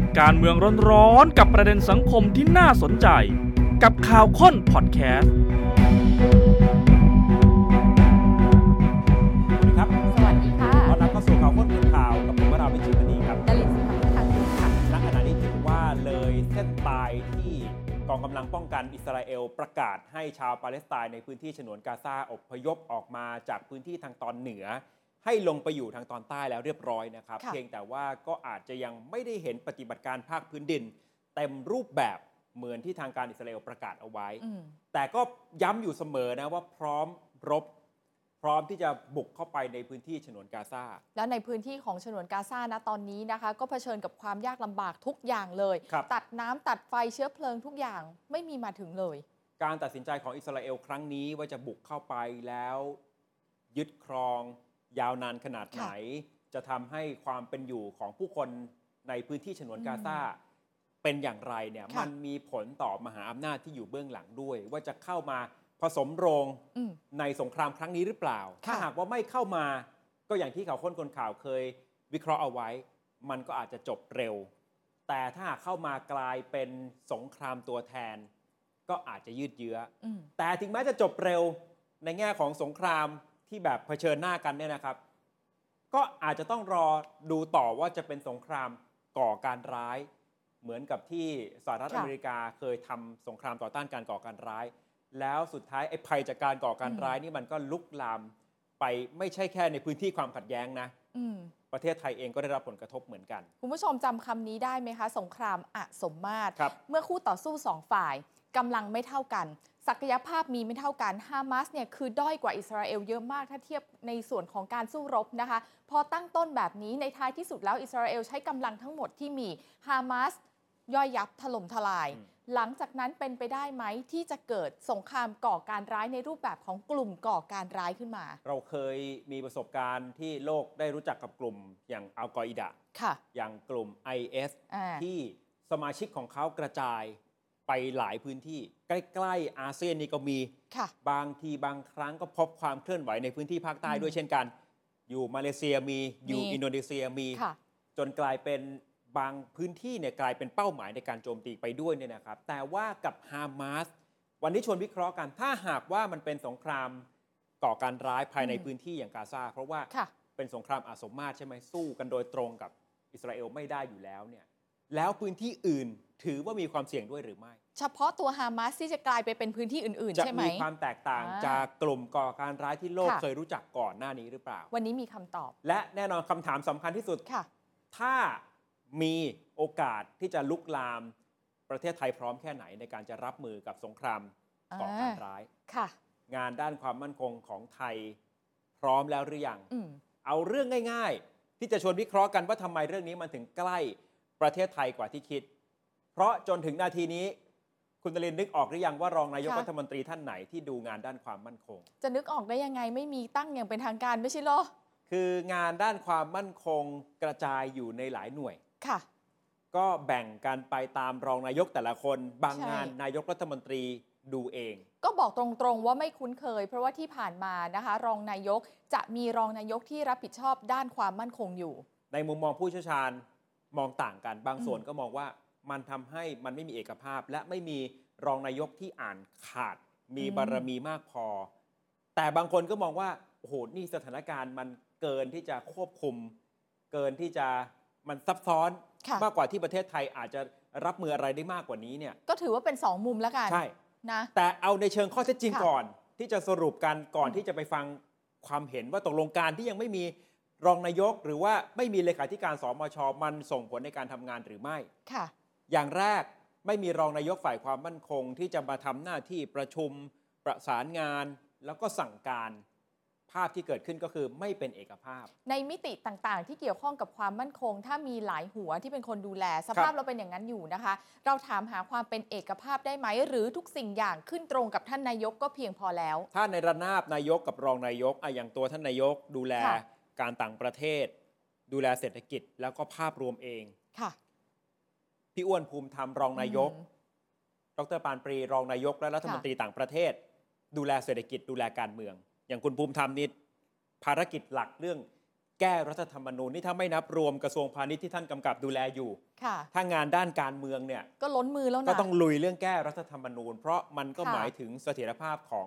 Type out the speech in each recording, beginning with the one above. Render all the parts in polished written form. ติดการเมืองร้อนๆกับประเด็นสังคมที่น่าสนใจกับข่าวค้นพอดแคสต์ครับสวัสดีค่ะตอนรับเข้าสู่ข่าวค้นข่าวกับผมวราวิชิตมณีครับดลินสิริพันธ์ค่ะณขณะนี้ถือว่าเลยเส้นตายที่กองกำลังป้องกันอิสราเอลประกาศให้ชาวปาเลสไตน์ในพื้นที่ฉนวนกาซาอพยพออกมาจากพื้นที่ทางตอนเหนือให้ลงไปอยู่ทางตอนใต้แล้วเรียบร้อยนะครับเพียงแต่ว่าก็อาจจะยังไม่ได้เห็นปฏิบัติการภาคพื้นดินเต็มรูปแบบเหมือนที่ทางการอิสราเอลประกาศเอาไว้แต่ก็ย้ำอยู่เสมอนะว่าพร้อมรบพร้อมที่จะบุกเข้าไปในพื้นที่ฉนวนกาซาแล้วในพื้นที่ของฉนวนกาซานะตอนนี้นะคะก็เผชิญกับความยากลำบากทุกอย่างเลยตัดน้ำตัดไฟเชื้อเพลิงทุกอย่างไม่มีมาถึงเลยการตัดสินใจของอิสราเอลครั้งนี้ว่าจะบุกเข้าไปแล้วยึดครองยาวนานขนาดไหนจะทำให้ความเป็นอยู่ของผู้คนในพื้นที่ฉนวนกาซาเป็นอย่างไรเนี่ยมันมีผลต่อมหาอำนาจที่อยู่เบื้องหลังด้วยว่าจะเข้ามาผสมโรงในสงครามครั้งนี้หรือเปล่าถ้าหากว่าไม่เข้ามาก็อย่างที่ข่าวค้นคนข่าวเคยวิเคราะห์เอาไว้มันก็อาจจะจบเร็วแต่ถ้าหากเข้ามากลายเป็นสงครามตัวแทนก็อาจจะยืดเยื้อแต่ถึงแม้จะจบเร็วในแง่ของสงครามที่แบบเผชิญหน้ากันเนี่ยนะครับก็อาจจะต้องรอดูต่อว่าจะเป็นสงครามก่อการร้ายเหมือนกับที่สหรัฐอเมริกาเคยทำสงครามต่อต้านการก่อการร้ายแล้วสุดท้ายไอ้ภัยจากการก่อการร้ายนี่มันก็ลุกลามไปไม่ใช่แค่ในพื้นที่ความขัดแย้งนะประเทศไทยเองก็ได้รับผลกระทบเหมือนกันคุณผู้ชมจำคำนี้ได้ไหมคะสงครามอสมมาตรเมื่อคู่ต่อสู้สองฝ่ายกำลังไม่เท่ากันศักยภาพมีไม่เท่ากันฮามาสเนี่ยคือด้อยกว่าอิสราเอลเยอะมากถ้าเทียบในส่วนของการสู้รบนะคะพอตั้งต้นแบบนี้ในท้ายที่สุดแล้วอิสราเอลใช้กำลังทั้งหมดที่มีฮามาสย่อยยับถล่มทลายหลังจากนั้นเป็นไปได้ไหมที่จะเกิดสงครามก่อการร้ายในรูปแบบของกลุ่มก่อการร้ายขึ้นมาเราเคยมีประสบการณ์ที่โลกได้รู้จักกับกลุ่มอย่างอัลกออิดะอย่างกลุ่ม IS ที่สมาชิกของเขากระจายไปหลายพื้นที่ใกล้ๆอาเซียนนี่ก็มีบางทีบางครั้งก็พบความเคลื่อนไหวในพื้นที่ภาคใต้ด้วยเช่นกันอยู่มาเลเซียมีอยู่อินโดนีเซียมีจนกลายเป็นบางพื้นที่เนี่ยกลายเป็นเป้าหมายในการโจมตีไปด้วยเนี่ยนะครับแต่ว่ากับฮามาสวันนี้ชวนวิเคราะห์กันถ้าหากว่ามันเป็นสงครามก่อการร้ายภายในพื้นที่อย่างกาซาเพราะว่าเป็นสงครามอาสมมาตรใช่ไหมสู้กันโดยตรงกับอิสราเอลไม่ได้อยู่แล้วเนี่ยแล้วพื้นที่อื่นถือว่ามีความเสี่ยงด้วยหรือไม่เฉพาะตัวฮามาสที่จะกลายไปเป็นพื้นที่อื่นๆใช่ไหมจะมีความแตกต่างจากกลุ่มก่อการร้ายที่โลกเคยรู้จักก่อนหน้านี้หรือเปล่าวันนี้มีคำตอบและแน่นอนคำถามสำคัญที่สุดถ้ามีโอกาสที่จะลุกลามประเทศไทยพร้อมแค่ไหนในการจะรับมือกับสงครามก่อการร้ายงานด้านความมั่นคงของไทยพร้อมแล้วหรือยังเอาเรื่องง่ายๆที่จะชวนวิเคราะห์กันว่าทำไมเรื่องนี้มันถึงใกล้ประเทศไทยกว่าที่คิดเพราะจนถึงนาทีนี้คุณตลินนึกออกหรือยังว่ารองนายกรัฐมนตรีท่านไหนที่ดูงานด้านความมั่นคงจะนึกออกได้ยังไงไม่มีตั้งอย่างเป็นทางการไม่ใช่หรอคืองานด้านความมั่นคงกระจายอยู่ในหลายหน่วยก็แบ่งกันไปตามรองนายกแต่ละคนบางงานนายกรัฐมนตรีดูเองก็บอกตรงๆว่าไม่คุ้นเคยเพราะว่าที่ผ่านมานะคะรองนายกจะมีรองนายกที่รับผิดชอบด้านความมั่นคงอยู่ในมุมมองผู้เชี่ยวชาญมองต่างกันบางส่วนก็มองว่ามันทำให้มันไม่มีเอกภาพและไม่มีรองนายกที่อ่านขาดมีบารมีมากพอแต่บางคนก็มองว่าโอ้โหนี่สถานการณ์มันเกินที่จะควบคุมเกินที่จะมันซับซ้อนมากกว่าที่ประเทศไทยอาจจะรับมืออะไรได้มากกว่านี้เนี่ยก็ถือว่าเป็นสองมุมแล้วกันใช่นะแต่เอาในเชิงข้อเท็จจริงก่อนที่จะสรุปกันก่อนที่จะไปฟังความเห็นว่าตกลงการที่ยังไม่มีรองนายกหรือว่าไม่มีเลขาธิการสมช.มันส่งผลในการทำงานหรือไม่ค่ะอย่างแรกไม่มีรองนายกฝ่ายความมั่นคงที่จะมาทำหน้าที่ประชุมประสานงานแล้วก็สั่งการภาพที่เกิดขึ้นก็คือไม่เป็นเอกภาพในมิติต่างๆที่เกี่ยวข้องกับความมั่นคงถ้ามีหลายหัวที่เป็นคนดูแลสภาพเราเป็นอย่างนั้นอยู่นะคะเราถามหาความเป็นเอกภาพได้ไหมหรือทุกสิ่งอย่างขึ้นตรงกับท่านนายกก็เพียงพอแล้วถ้าในระนาบนายกกับรองนายกอย่างตัวท่านนายกดูแลการต่างประเทศดูแลเศรษฐกิจแล้วก็ภาพรวมเองค่ะพี่อ้วนภูมิธรรมรองนายกดร.ปานปรีรองนายกและรัฐมนตรีต่างประเทศดูแลเศรษฐกิจดูแลการเมืองอย่างคุณภูมิธรรมนี่ภารกิจหลักเรื่อง แก้รัฐธรรมนูญนี่ถ้าไม่นับรวมกระทรวงพาณิชย์ที่ท่านกำกับดูแลอยู่ถ้างานด้านการเมืองเนี่ยก็ล้นมือแล้วนะก็ต้องลุยเรื่องแก้รัฐธรรมนูญเพราะมันก็หมายถึงเสถียรภาพของ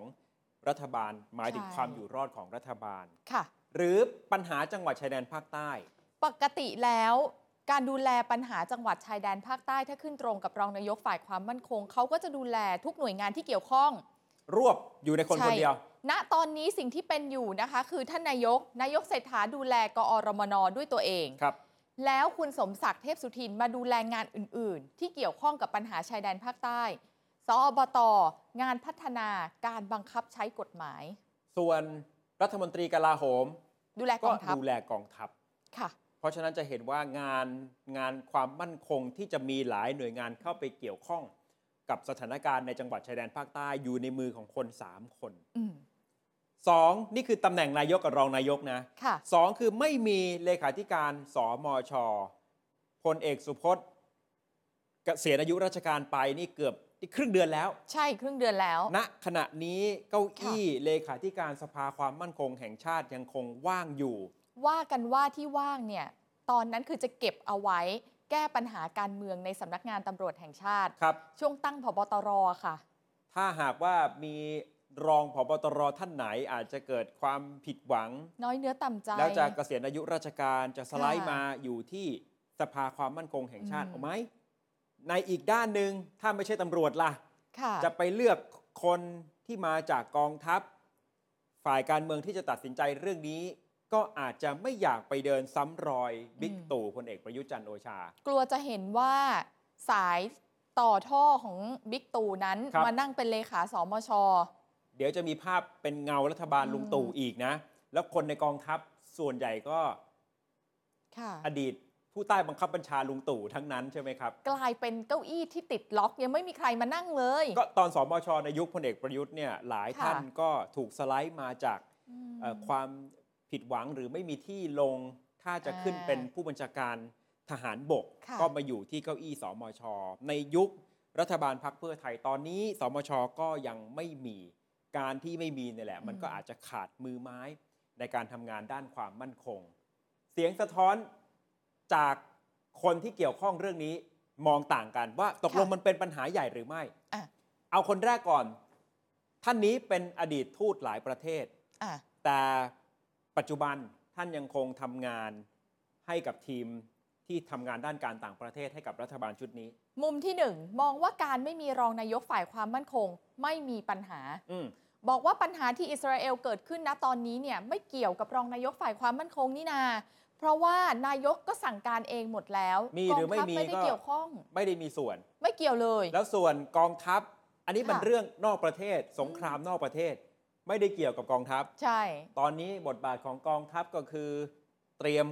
รัฐบาลหมายถึงความอยู่รอดของรัฐบาลหรือปัญหาจังหวัดชายแดนภาคใต้ปกติแล้วการดูแลปัญหาจังหวัดชายแดนภาคใต้ถ้าขึ้นตรงกับรองนายกฝ่ายความมั่นคงเขาก็จะดูแลทุกหน่วยงานที่เกี่ยวข้องรวบอยู่ในคนคนเดียวณตอนนี้สิ่งที่เป็นอยู่นะคะคือท่านนายกเศรษฐาดูแลกอรมนด้วยตัวเองครับแล้วคุณสมศักดิ์เทพสุทินมาดูแลงานอื่นๆที่เกี่ยวข้องกับปัญหาชายแดนภาคใต้สอบต.งานพัฒนาการบังคับใช้กฎหมายส่วนรัฐมนตรีกลาโหมก็ดูแลกองทัพค่ะเพราะฉะนั้นจะเห็นว่างานความมั่นคงที่จะมีหลายหน่วยงานเข้าไปเกี่ยวข้องกับสถานการณ์ในจังหวัดชายแดนภาคใต้อยู่ในมือของคน3คน2นี่คือตำแหน่งนายกกับรองนายกนะ2คือไม่มีเลขาธิการสมช.พลเอกสุพจน์เกษียณอายุราชการไปนี่เกือบครึ่งเดือนแล้วใช่ครึ่งเดือนแล้วณขณะนี้เก้าอี้เลขาธิการสภาความมั่นคงแห่งชาติยังคงว่างอยู่ว่ากันว่าที่ว่างเนี่ยตอนนั้นคือจะเก็บเอาไว้แก้ปัญหาการเมืองในสำนักงานตำรวจแห่งชาติครับช่วงตั้งผบตรค่ะถ้าหากว่ามีรองผบตรท่านไหนอาจจะเกิดความผิดหวังน้อยเนื้อต่ำใจแล้วจะเกษียณอายุราชการจะสไลด์มาอยู่ที่สภาความมั่นคงแห่งชาติเอาไหมในอีกด้านหนึ่งถ้าไม่ใช่ตำรวจล่ะจะไปเลือกคนที่มาจากกองทัพฝ่ายการเมืองที่จะตัดสินใจเรื่องนี้ก็อาจจะไม่อยากไปเดินซ้ำรอยบิ๊กตู่พลเอกประยุทธ์จันทร์โอชากลัวจะเห็นว่าสายต่อท่อของบิ๊กตู่นั้นมานั่งเป็นเลขาสมช.เดี๋ยวจะมีภาพเป็นเงารัฐบาลลุงตู่อีกนะแล้วคนในกองทัพส่วนใหญ่ก็อดีตผู้ใต้บังคับบัญชาลุงตู่ทั้งนั้นใช่ไหมครับกลายเป็นเก้าอี้ที่ติดล็อกยังไม่มีใครมานั่งเลยก็ตอนสมช.ในยุคพลเอกประยุทธ์เนี่ยหลายท่านก็ถูกสไลด์มาจากความผิดหวังหรือไม่มีที่ลงถ้าจะขึ้นเป็นผู้บัญชาการทหารบกก็มาอยู่ที่เก้าอี้สมช.ในยุครัฐบาลพรรคเพื่อไทยตอนนี้สมช.ก็ยังไม่มีการที่ไม่มีนี่แหละมันก็อาจจะขาดมือไม้ในการทำงานด้านความมั่นคงเสียงสะท้อนจากคนที่เกี่ยวข้องเรื่องนี้มองต่างกันว่าตกลงมันเป็นปัญหาใหญ่หรือไม่เอาคนแรกก่อนท่านนี้เป็นอดีตทูตหลายประเทศแต่ปัจจุบันท่านยังคงทำงานให้กับทีมที่ทำงานด้านการต่างประเทศให้กับรัฐบาลชุดนี้มุมที่หนึ่งมองว่าการไม่มีรองนายกฝ่ายความมั่นคงไม่มีปัญหาบอกว่าปัญหาที่อิสราเอลเกิดขึ้นณตอนนี้เนี่ยไม่เกี่ยวกับรองนายกฝ่ายความมั่นคงนี่นาเพราะว่านายกก็สั่งการเองหมดแล้วกองทัพไม่ได้เกี่ยวข้องไม่ได้มีส่วนไม่เกี่ยวเลยแล้วส่วนกองทัพอันนี้มันเรื่องนอกประเทศสงครามนอกประเทศไม่ได้เกี่ยวกับกองทัพใช่ตอนนี้บทบาทของกองทัพก็คือเตรียม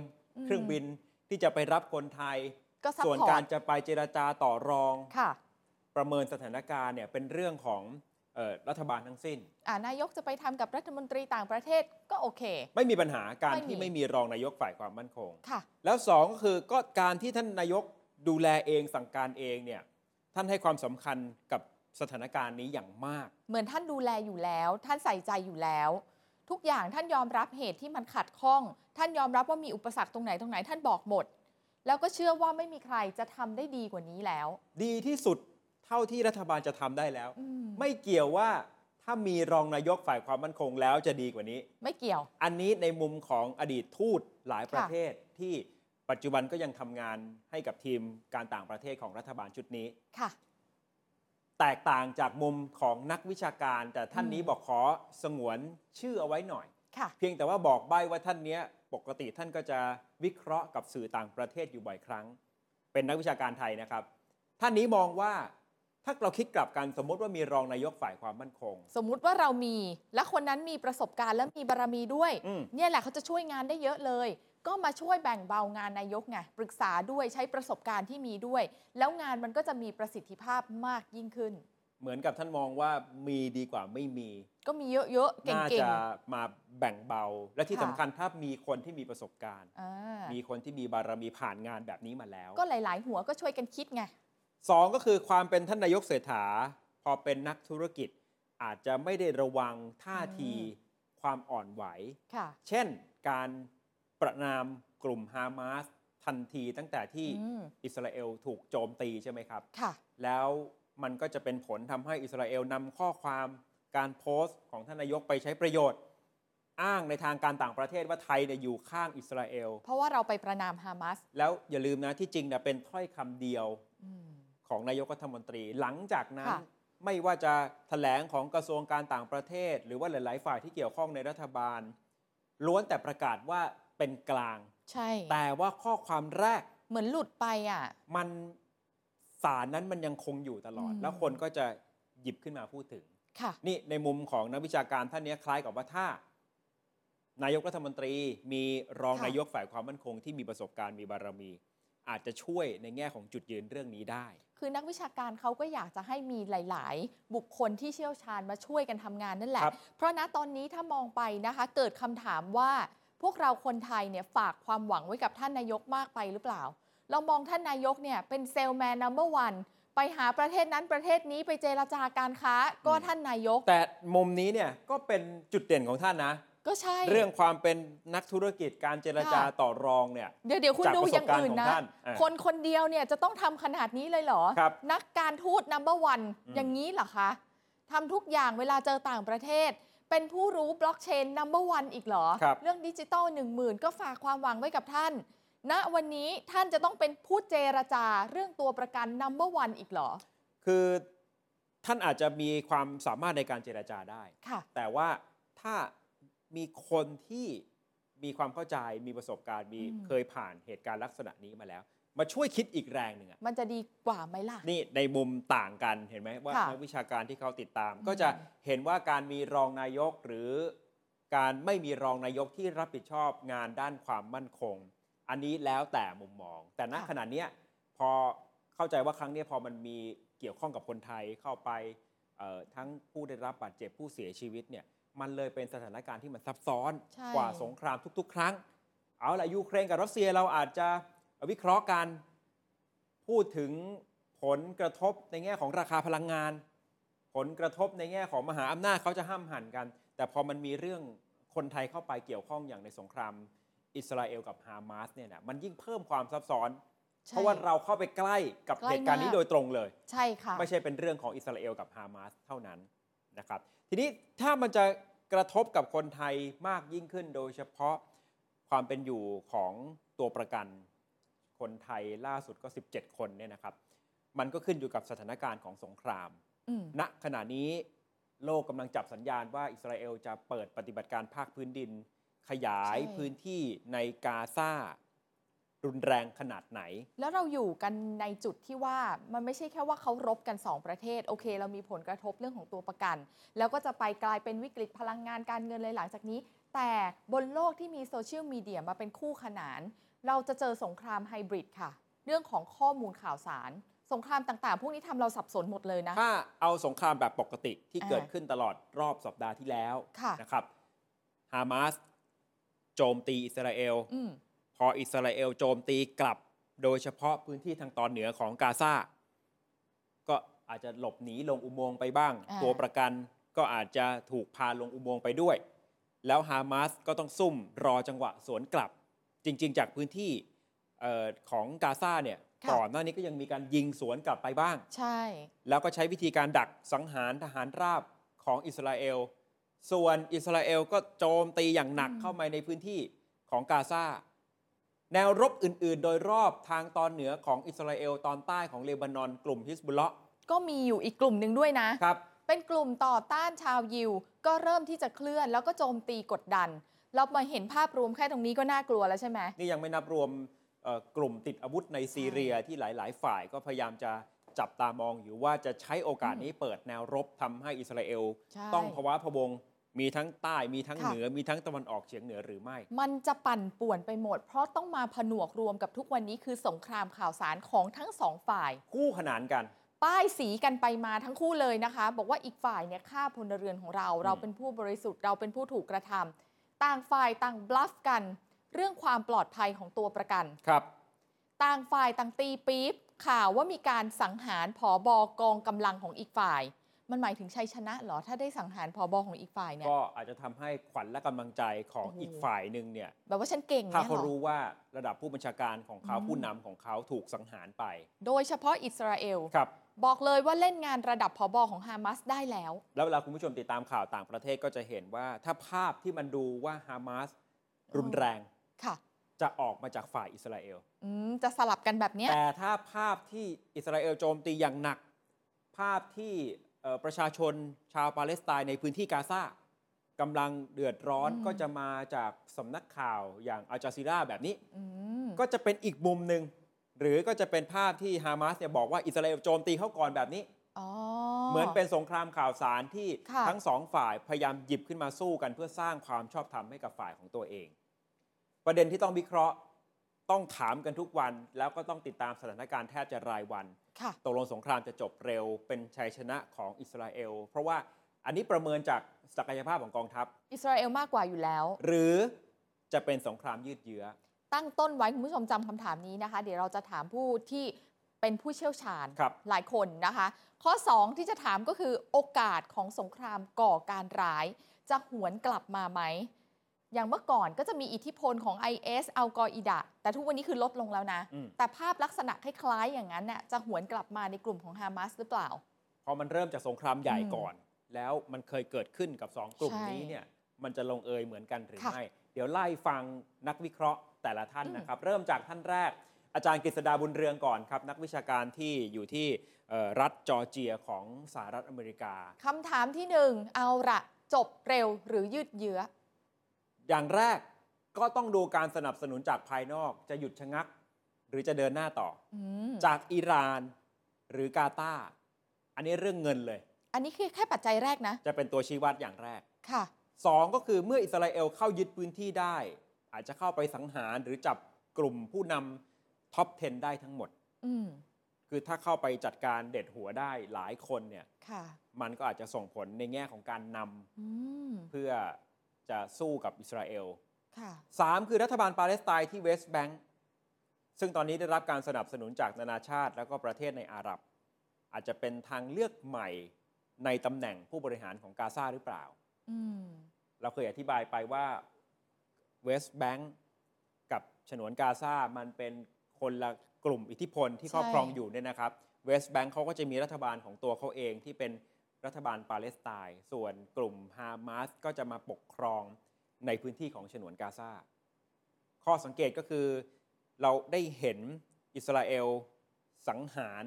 เครื่องบินที่จะไปรับคนไทยส่วนการจะไปเจรจาต่อรองประเมินสถานการณ์เนี่ยเป็นเรื่องของรัฐบาลทั้งสิ้นนายกจะไปทำกับรัฐมนตรีต่างประเทศก็โอเคไม่มีปัญหาการที่ไม่มีรองนายกฝ่ายความมั่นคงค่ะแล้วสองก็คือก็การที่ท่านนายกดูแลเองสั่งการเองเนี่ยท่านให้ความสำคัญกับสถานการณ์นี้อย่างมากเหมือนท่านดูแลอยู่แล้วท่านใส่ใจอยู่แล้วทุกอย่างท่านยอมรับเหตุที่มันขัดข้องท่านยอมรับว่ามีอุปสรรคตรงไหนท่านบอกหมดแล้วก็เชื่อว่าไม่มีใครจะทำได้ดีกว่านี้แล้วดีที่สุดเท่าที่รัฐบาลจะทำได้แล้วไม่เกี่ยวว่าถ้ามีรองนายกฝ่ายความมั่นคงแล้วจะดีกว่านี้ไม่เกี่ยวอันนี้ในมุมของอดีตทูตหลายประเทศที่ปัจจุบันก็ยังทำงานให้กับทีมการต่างประเทศของรัฐบาลชุดนี้ค่ะแตกต่างจากมุมของนักวิชาการแต่ท่านนี้บอกขอสงวนชื่อเอาไว้หน่อยเพียงแต่ว่าบอกใบ้ว่าท่านนี้ปกติท่านก็จะวิเคราะห์กับสื่อต่างประเทศอยู่บ่อยครั้งเป็นนักวิชาการไทยนะครับท่านนี้มองว่าถ้าเราคิดกลับกันสมมติว่ามีรองนายกฝ่ายความมั่นคงสมมติว่าเรามีและคนนั้นมีประสบการณ์และมีบารมีด้วยเนี่ยแหละเขาจะช่วยงานได้เยอะเลยก็มาช่วยแบ่งเบางานนายกไงปรึกษาด้วยใช้ประสบการณ์ที่มีด้วยแล้วงานมันก็จะมีประสิทธิภาพมากยิ่งขึ้นเหมือนกับท่านมองว่ามีดีกว่าไม่มีก็มีเยอะๆเก่งๆน่าจะมาแบ่งเบาและที่สำคัญถ้ามีคนที่มีประสบการณ์มีคนที่มีบารมีผ่านงานแบบนี้มาแล้วก็หลายๆหัวก็ช่วยกันคิดไงสองก็คือความเป็นท่านนายกเศรษฐาพอเป็นนักธุรกิจอาจจะไม่ได้ระวังท่าทีความอ่อนไหวเช่นการ ประนามกลุ่มฮามาสทันทีตั้งแต่ที่อิสราเอลถูกโจมตีใช่ไหมครับค่ะแล้วมันก็จะเป็นผลทำให้อิสราเอลนำข้อความการโพสต์ของท่านนายกไปใช้ประโยชน์อ้างในทางการต่างประเทศว่าไทยเนี่ยอยู่ข้างอิสราเอลเพราะว่าเราไปประนามฮามาสแล้วอย่าลืมนะที่จริงเนี่ยเป็นถ้อยคำเดียวของนายกรัฐมนตรีหลังจากนั้นไม่ว่าจะแถลงของกระทรวงการต่างประเทศหรือว่าหลายๆฝ่ายที่เกี่ยวข้องในรัฐบาลล้วนแต่ประกาศว่าเป็นกลางใช่แต่ว่าข้อความแรกเหมือนหลุดไปอ่ะมันสารนั้นมันยังคงอยู่ตลอดแล้วคนก็จะหยิบขึ้นมาพูดถึงนี่ในมุมของนักวิชาการท่านนี้คล้ายกับว่าถ้านายกรัฐมนตรีมีรองนายกฝ่ายความมั่นคงที่มีประสบการณ์มีบารมีอาจจะช่วยในแง่ของจุดยืนเรื่องนี้ได้คือนักวิชาการเขาก็อยากจะให้มีหลายๆบุคคลที่เชี่ยวชาญมาช่วยกันทำงานนั่นแหละเพราะณตอนนี้ถ้ามองไปนะคะเกิดคำถามว่าพวกเราคนไทยเนี่ยฝากความหวังไว้กับท่านนายกมากไปหรือเปล่าเรามองท่านนายกเนี่ยเป็นเซลแมน number one ไปหาประเทศนั้นประเทศนี้ไปเจรจาการค้าก็ท่านนายกแต่มุมนี้เนี่ยก็เป็นจุดเด่นของท่านนะก็ใช่เรื่องความเป็นนักธุรกิจการเจรจาต่อรองเนี่ยเดี๋ยวคุณดูอย่างอื่นนะคนคนเดียวเนี่ยจะต้องทำขนาดนี้เลยเหรอนักการทูต number one อย่างนี้เหรอคะทำทุกอย่างเวลาเจอต่างประเทศเป็นผู้รู้บล็อกเชน number one อีกเหรอเรื่องดิจิตอล 10,000 ก็ฝากความหวังไว้กับท่านณวันนี้ท่านจะต้องเป็นผู้เจรจาเรื่องตัวประกัน number one อีกเหรอคือท่านอาจจะมีความสามารถในการเจรจาได้แต่ว่าถ้ามีคนที่มีความเข้าใจมีประสบการณ์มีเคยผ่านเหตุการณ์ลักษณะนี้มาแล้วมาช่วยคิดอีกแรงหนึ่งมันจะดีกว่าไหมล่ะนี่ในมุมต่างกันเห็นไหมว่านักวิชาการที่เขาติดตามก็จะเห็นว่าการมีรองนายกหรือการไม่มีรองนายกที่รับผิดชอบงานด้านความมั่นคงอันนี้แล้วแต่มุมมองแต่ณขณะนี้พอเข้าใจว่าครั้งนี้พอมันมีเกี่ยวข้องกับคนไทยเข้าไปทั้งผู้ได้รับบาดเจ็บผู้เสียชีวิตเนี่ยมันเลยเป็นสถานการณ์ที่มันซับซ้อนกว่าสงครามทุกๆครั้งเอาล่ะยูเครนกับรัสเซียเราอาจจะวิเคราะห์กันพูดถึงผลกระทบในแง่ของราคาพลังงานผลกระทบในแง่ของมหาอำนาจเขาจะห้ามหันกันแต่พอมันมีเรื่องคนไทยเข้าไปเกี่ยวข้องอย่างในสงครามอิสราเอลกับฮามาสเนี่ยนะมันยิ่งเพิ่มความซับซ้อนเพราะว่าเราเข้าไปใกล้กับเหตุการณ์นี้โดยตรงเลยใช่ค่ะไม่ใช่เป็นเรื่องของอิสราเอลกับฮามาสเท่านั้นนะครับทีนี้ถ้ามันจะกระทบกับคนไทยมากยิ่งขึ้นโดยเฉพาะความเป็นอยู่ของตัวประกันคนไทยล่าสุดก็17คนเนี่ยนะครับมันก็ขึ้นอยู่กับสถานการณ์ของสงครามณขณะนี้โลกกำลังจับสัญญาณว่าอิสราเอลจะเปิดปฏิบัติการภาคพื้นดินขยายพื้นที่ในกาซารุนแรงขนาดไหนแล้วเราอยู่กันในจุดที่ว่ามันไม่ใช่แค่ว่าเขารบกัน2ประเทศโอเคเรามีผลกระทบเรื่องของตัวประกันแล้วก็จะไปกลายเป็นวิกฤตพลังงานการเงินเลยหลังจากนี้แต่บนโลกที่มีโซเชียลมีเดียมาเป็นคู่ขนานเราจะเจอสงครามไฮบริดค่ะเรื่องของข้อมูลข่าวสารสงครามต่างๆพวกนี้ทำเราสับสนหมดเลยนะถ้าเอาสงครามแบบปกติที่เกิดขึ้นตลอดรอบสัปดาห์ที่แล้วนะครับฮามาสโจมตีอิสราเอลพออิสราเอลโจมตีกลับโดยเฉพาะพื้นที่ทางตอนเหนือของกาซาก็อาจจะหลบหนีลงอุโมงค์ไปบ้างตัวประกันก็อาจจะถูกพาลงอุโมงค์ไปด้วยแล้วฮามาสก็ต้องซุ่มรอจังหวะสวนกลับจริงๆจากพื้นที่ของกาซาเนี่ยก่อนหน้านี้ก็ยังมีการยิงสวนกลับไปบ้างใช่แล้วก็ใช้วิธีการดักสังหารทหารราบของอิสราเอลส่วนอิสราเอลก็โจมตีอย่างหนักเข้ามาในพื้นที่ของกาซาแนวรบอื่นๆโดยรอบทางตอนเหนือของอิสราเอลตอนใต้ของเลบานอนกลุ่มฮิสบุลเลาะห์ก็มีอยู่อีกกลุ่มหนึ่งด้วยนะครับเป็นกลุ่มต่อต้านชาวยิวก็เริ่มที่จะเคลื่อนแล้วก็โจมตีกดดันเรามาเห็นภาพรวมแค่ตรงนี้ก็น่ากลัวแล้วใช่ไหมนี่ยังไม่นับรวมกลุ่มติดอาวุธในซีเรียที่หลายๆฝ่ายก็พยายามจะจับตามองอยู่ว่าจะใช้โอกาสนี้เปิดแนวรบทำให้อิสราเอลต้องภาวะพะวงมีทั้งใต้มีทั้งเหนือมีทั้งตะวันออกเฉียงเหนือหรือไม่มันจะปั่นป่วนไปหมดเพราะต้องมาผนวกรวมกับทุกวันนี้คือสงครามข่าวสารของทั้งสองฝ่ายคู่ขนานกันป้ายสีกันไปมาทั้งคู่เลยนะคะบอกว่าอีกฝ่ายเนี่ยฆ่าพลเรือนของเราเราเป็นผู้บริสุทธิ์เราเป็นผู้ถูกกระทำต่างฝ่ายต่างบลัฟกันเรื่องความปลอดภัยของตัวประกันครับต่างฝ่ายต่างตีปี๊บข่าวว่ามีการสังหารผบ.กองกำลังของอีกฝ่าย มันหมายถึงชัยชนะเหรอถ้าได้สังหารผบ.ของอีกฝ่ายเนี่ยก็อาจจะทำให้ขวัญและกำลังใจของอีกฝ่ายหนึ่งเนี่ยแบบว่าฉันเก่งถ้าเขารู้ว่าระดับผู้บัญชาการของเขาผู้นำของเขาถูกสังหารไปโดยเฉพาะอิสราเอลบอกเลยว่าเล่นงานระดับผบ.ของฮามาสได้แล้วแล้วเวลาคุณผู้ชมติดตามข่าวต่างประเทศก็จะเห็นว่าถ้าภาพที่มันดูว่าฮามาสรุนแรงจะออกมาจากฝ่ายอิสราเอลจะสลับกันแบบนี้แต่ถ้าภาพที่อิสราเอลโจมตีอย่างหนักภาพที่ประชาชนชาวปาเลสไตน์ในพื้นที่กาซากำลังเดือดร้อนก็จะมาจากสำนักข่าวอย่างอัลจาซีราแบบนี้ก็จะเป็นอีกมุมหนึ่งหรือก็จะเป็นภาพที่ฮามาสเนี่ยบอกว่าอิสราเอลโจมตีเขาก่อนแบบนี้เหมือนเป็นสงครามข่าวสารที่ทั้งสองฝ่ายพยายามหยิบขึ้นมาสู้กันเพื่อสร้างความชอบธรรมให้กับฝ่ายของตัวเองประเด็นที่ต้องวิเคราะห์ต้องถามกันทุกวันแล้วก็ต้องติดตามสถานการณ์แทบจะรายวันตกลงสงครามจะจบเร็วเป็นชัยชนะของอิสราเอลเพราะว่าอันนี้ประเมินจากศักยภาพของกองทัพอิสราเอลมากกว่าอยู่แล้วหรือจะเป็นสงครามยืดเยื้อตั้งต้นไว้คุณผู้ชมจำคำถามนี้นะคะเดี๋ยวเราจะถามผู้ที่เป็นผู้เชี่ยวชาญหลายคนนะคะข้อ2ที่จะถามก็คือโอกาสของสงครามก่อการร้ายจะหวนกลับมาไหมอย่างเมื่อก่อนก็จะมีอิทธิพลของ IS อัลกออิดะห์แต่ทุกวันนี้คือลดลงแล้วนะแต่ภาพลักษณะคล้ายๆอย่างนั้นน่ะจะหวนกลับมาในกลุ่มของฮามาสหรือเปล่าพอมันเริ่มจากสงครามใหญ่ก่อนแล้วมันเคยเกิดขึ้นกับ2กลุ่มนี้เนี่ยมันจะลงเอยเหมือนกันหรือไม่เดี๋ยวไล่ฟังนักวิเคราะห์แต่ละท่านนะครับเริ่มจากท่านแรกอาจารย์กฤษดาบุญเรืองก่อนครับนักวิชาการที่อยู่ที่รัฐจอร์เจียของสหรัฐอเมริกาคำถามที่1เอาละจบเร็วหรือยืดเยื้ออย่างแรกก็ต้องดูการสนับสนุนจากภายนอกจะหยุดชะงักหรือจะเดินหน้าต่อจากอิหร่านหรือกาตาร์อันนี้เรื่องเงินเลยอันนี้คือแค่ปัจจัยแรกนะจะเป็นตัวชี้วัดอย่างแรกค่ะ2ก็คือเมื่ออิสราเอลเข้ายึดพื้นที่ได้อาจจะเข้าไปสังหารหรือจับกลุ่มผู้นำท็อป 10 ได้ทั้งหมดคือถ้าเข้าไปจัดการเด็ดหัวได้หลายคนเนี่ยมันก็อาจจะส่งผลในแง่ของการนำเพื่อจะสู้กับอิสราเอล3คือรัฐบาลปาเลสไตน์ที่เวสต์แบงก์ซึ่งตอนนี้ได้รับการสนับสนุนจากนานาชาติแล้วก็ประเทศในอาหรับอาจจะเป็นทางเลือกใหม่ในตำแหน่งผู้บริหารของกาซาหรือเปล่าเราเคยอธิบายไปว่าเวสต์แบงก์กับฉนวนกาซามันเป็นคนละกลุ่มอิทธิพลที่ครอบครองอยู่เนี่ยนะครับเวสต์แบงก์เขาก็จะมีรัฐบาลของตัวเขาเองที่เป็นรัฐบาลปาเลสไตน์ส่วนกลุ่มฮามาสก็จะมาปกครองในพื้นที่ของฉนวนกาซาข้อสังเกตก็คือเราได้เห็นอิสราเอลสังหาร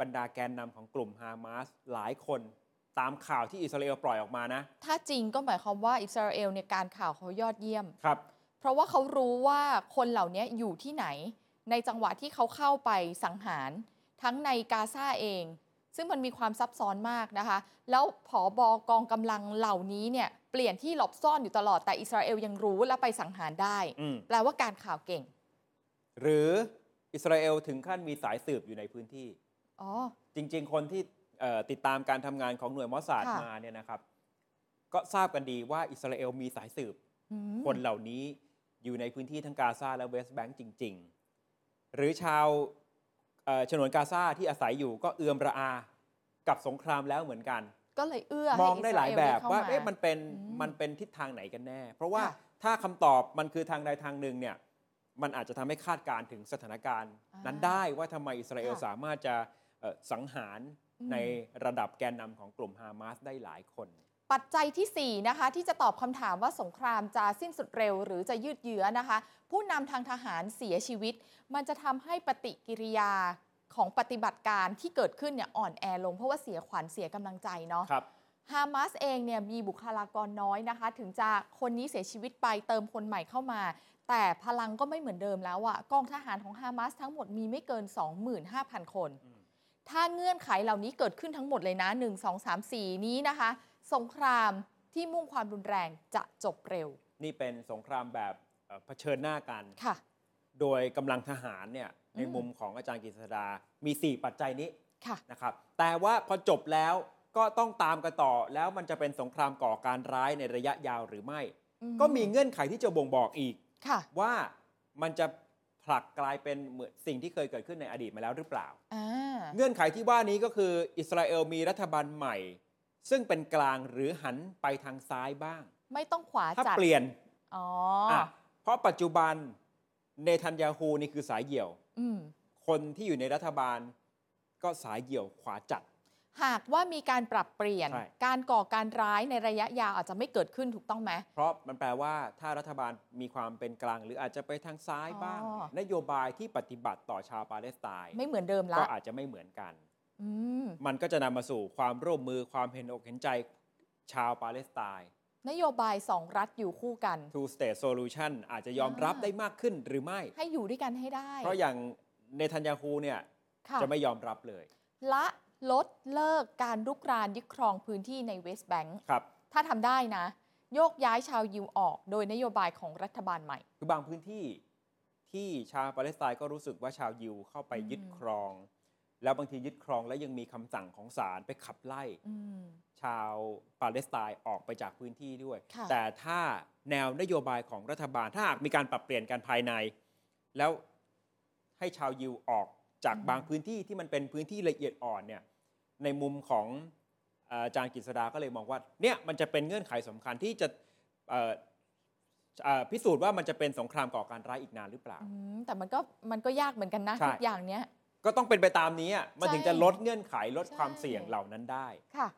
บรรดาแกนนำของกลุ่มฮามาสหลายคนตามข่าวที่อิสราเอลปล่อยออกมานะถ้าจริงก็หมายความว่าอิสราเอลเนี่ยการข่าวเขายอดเยี่ยมครับเพราะว่าเขารู้ว่าคนเหล่านี้อยู่ที่ไหนในจังหวะที่เขาเข้าไปสังหารทั้งในกาซาเองซึ่งมันมีความซับซ้อนมากนะคะแล้วผบ.กองกำลังเหล่านี้เนี่ยเปลี่ยนที่หลบซ่อนอยู่ตลอดแต่อิสราเอลยังรู้และไปสังหารได้แปลว่าการข่าวเก่งหรืออิสราเอลถึงขั้นมีสายสืบอยู่ในพื้นที่จริงๆคนที่ติดตามการทำงานของหน่วยมอสซาดมาเนี่ยนะครับก็ทราบกันดีว่าอิสราเอลมีสายสืบคนเหล่านี้อยู่ในพื้นที่ทั้งกาซาและเวสต์แบงก์จริงๆหรือชาวฉนวนกาซาที่อาศัยอยู่ก็เอือมระอากับสงครามแล้วเหมือนกันก็เลยเอื้อมองได้หลายแบบว่ามันเป็นทิศทางไหนกันแน่เพราะว่าถ้าคำตอบมันคือทางใดทางหนึ่งเนี่ยมันอาจจะทำให้คาดการณ์ถึงสถานการณ์นั้นได้ว่าทำไมอิสราเอลสามารถจะสังหารในระดับแกนนำของกลุ่มฮามาสได้หลายคนปัจจัยที่4นะคะที่จะตอบคำถามว่าสงครามจะสิ้นสุดเร็วหรือจะยืดเยื้อนะคะผู้นำทางทหารเสียชีวิตมันจะทำให้ปฏิกิริยาของปฏิบัติการที่เกิดขึ้นเนี่ยอ่อนแอลงเพราะว่าเสียขวัญเสียกำลังใจเนาะฮามาสเองเนี่ยมีบุคลากรน้อยนะคะถึงจะคนนี้เสียชีวิตไปเติมคนใหม่เข้ามาแต่พลังก็ไม่เหมือนเดิมแล้วอะกองทหารของฮามาสทั้งหมดมีไม่เกิน 25,000 คนถ้าเงื่อนไขเหล่านี้เกิดขึ้นทั้งหมดเลยนะ1 2 3 4นี้นะคะสงครามที่มุ่งความรุนแรงจะจบเร็วนี่เป็นสงครามแบบเผชิญหน้ากันค่ะโดยกำลังทหารเนี่ยในมุมของอาจารย์กฤษดามี4ปัจจัยนี้นะครับแต่ว่าพอจบแล้วก็ต้องตามกันต่อแล้วมันจะเป็นสงครามก่อการร้ายในระยะยาวหรือไม่ก็มีเงื่อนไขที่จะบ่งบอกอีกว่ามันจะ ผลักกลายเป็นเหมือนสิ่งที่เคยเกิดขึ้นในอดีตมาแล้วหรือเปล่าเงื่อนไขที่ว่านี้ก็คืออิสราเอลมีรัฐบาลใหม่ซึ่งเป็นกลางหรือหันไปทางซ้ายบ้างไม่ต้องขวาจัดถ้าเปลี่ยนเพราะปัจจุบันเนทันยาฮูนี่คือสายเหี่ยวคนที่อยู่ในรัฐบาลก็สายเหี่ยวขวาจัดหากว่ามีการปรับเปลี่ยนการก่อการร้ายในระยะยาวอาจจะไม่เกิดขึ้นถูกต้องไหมเพราะมันแปลว่าถ้ารัฐบาลมีความเป็นกลางหรืออาจจะไปทางซ้ายบ้างนโยบายที่ปฏิบัติต่อชาวปาเลสไตน์ไม่เหมือนเดิมแล้วก็อาจจะไม่เหมือนกันมันก็จะนำมาสู่ความร่วมมือความเห็นอกเห็นใจชาวปาเลสไตน์นโยบาย2รัฐอยู่คู่กัน Two State Solution อาจจะยอมรับได้มากขึ้นหรือไม่ให้อยู่ด้วยกันให้ได้เพราะอย่างเนทันยาฮูเนี่ยจะไม่ยอมรับเลยละลดเลิกการรุกรานยึดครองพื้นที่ในเวสต์แบงก์ถ้าทำได้นะโยกย้ายชาวยิวออกโดยนโยบายของรัฐบาลใหม่คือบางพื้นที่ที่ชาวปาเลสไตน์ก็รู้สึกว่าชาวยิวเข้าไปยึดครองแล้วบางทียึดครองแล้วยังมีคำสั่งของศาลไปขับไล่ชาวปาเลสไตน์ออกไปจากพื้นที่ด้วยแต่ถ้าแนวนโยบายของรัฐบาลถ้าหากมีการปรับเปลี่ยนกันภายในแล้วให้ชาวยิวออกจากบางพื้นที่ที่มันเป็นพื้นที่ละเอียดอ่อนเนี่ยในมุมของอาจารย์กฤษดาก็เลยมองว่าเนี่ยมันจะเป็นเงื่อนไขสำคัญที่จะพิสูจน์ว่ามันจะเป็นสงครามก่อการร้ายอีกนานหรือเปล่าแต่มันก็ยากเหมือนกันนะทุกอย่างเนี้ยก็ต้องเป็นไปตามนี้มันถึงจะลดเงื่อนไขลดความเสี่ยงเหล่านั้นได้ค่ะ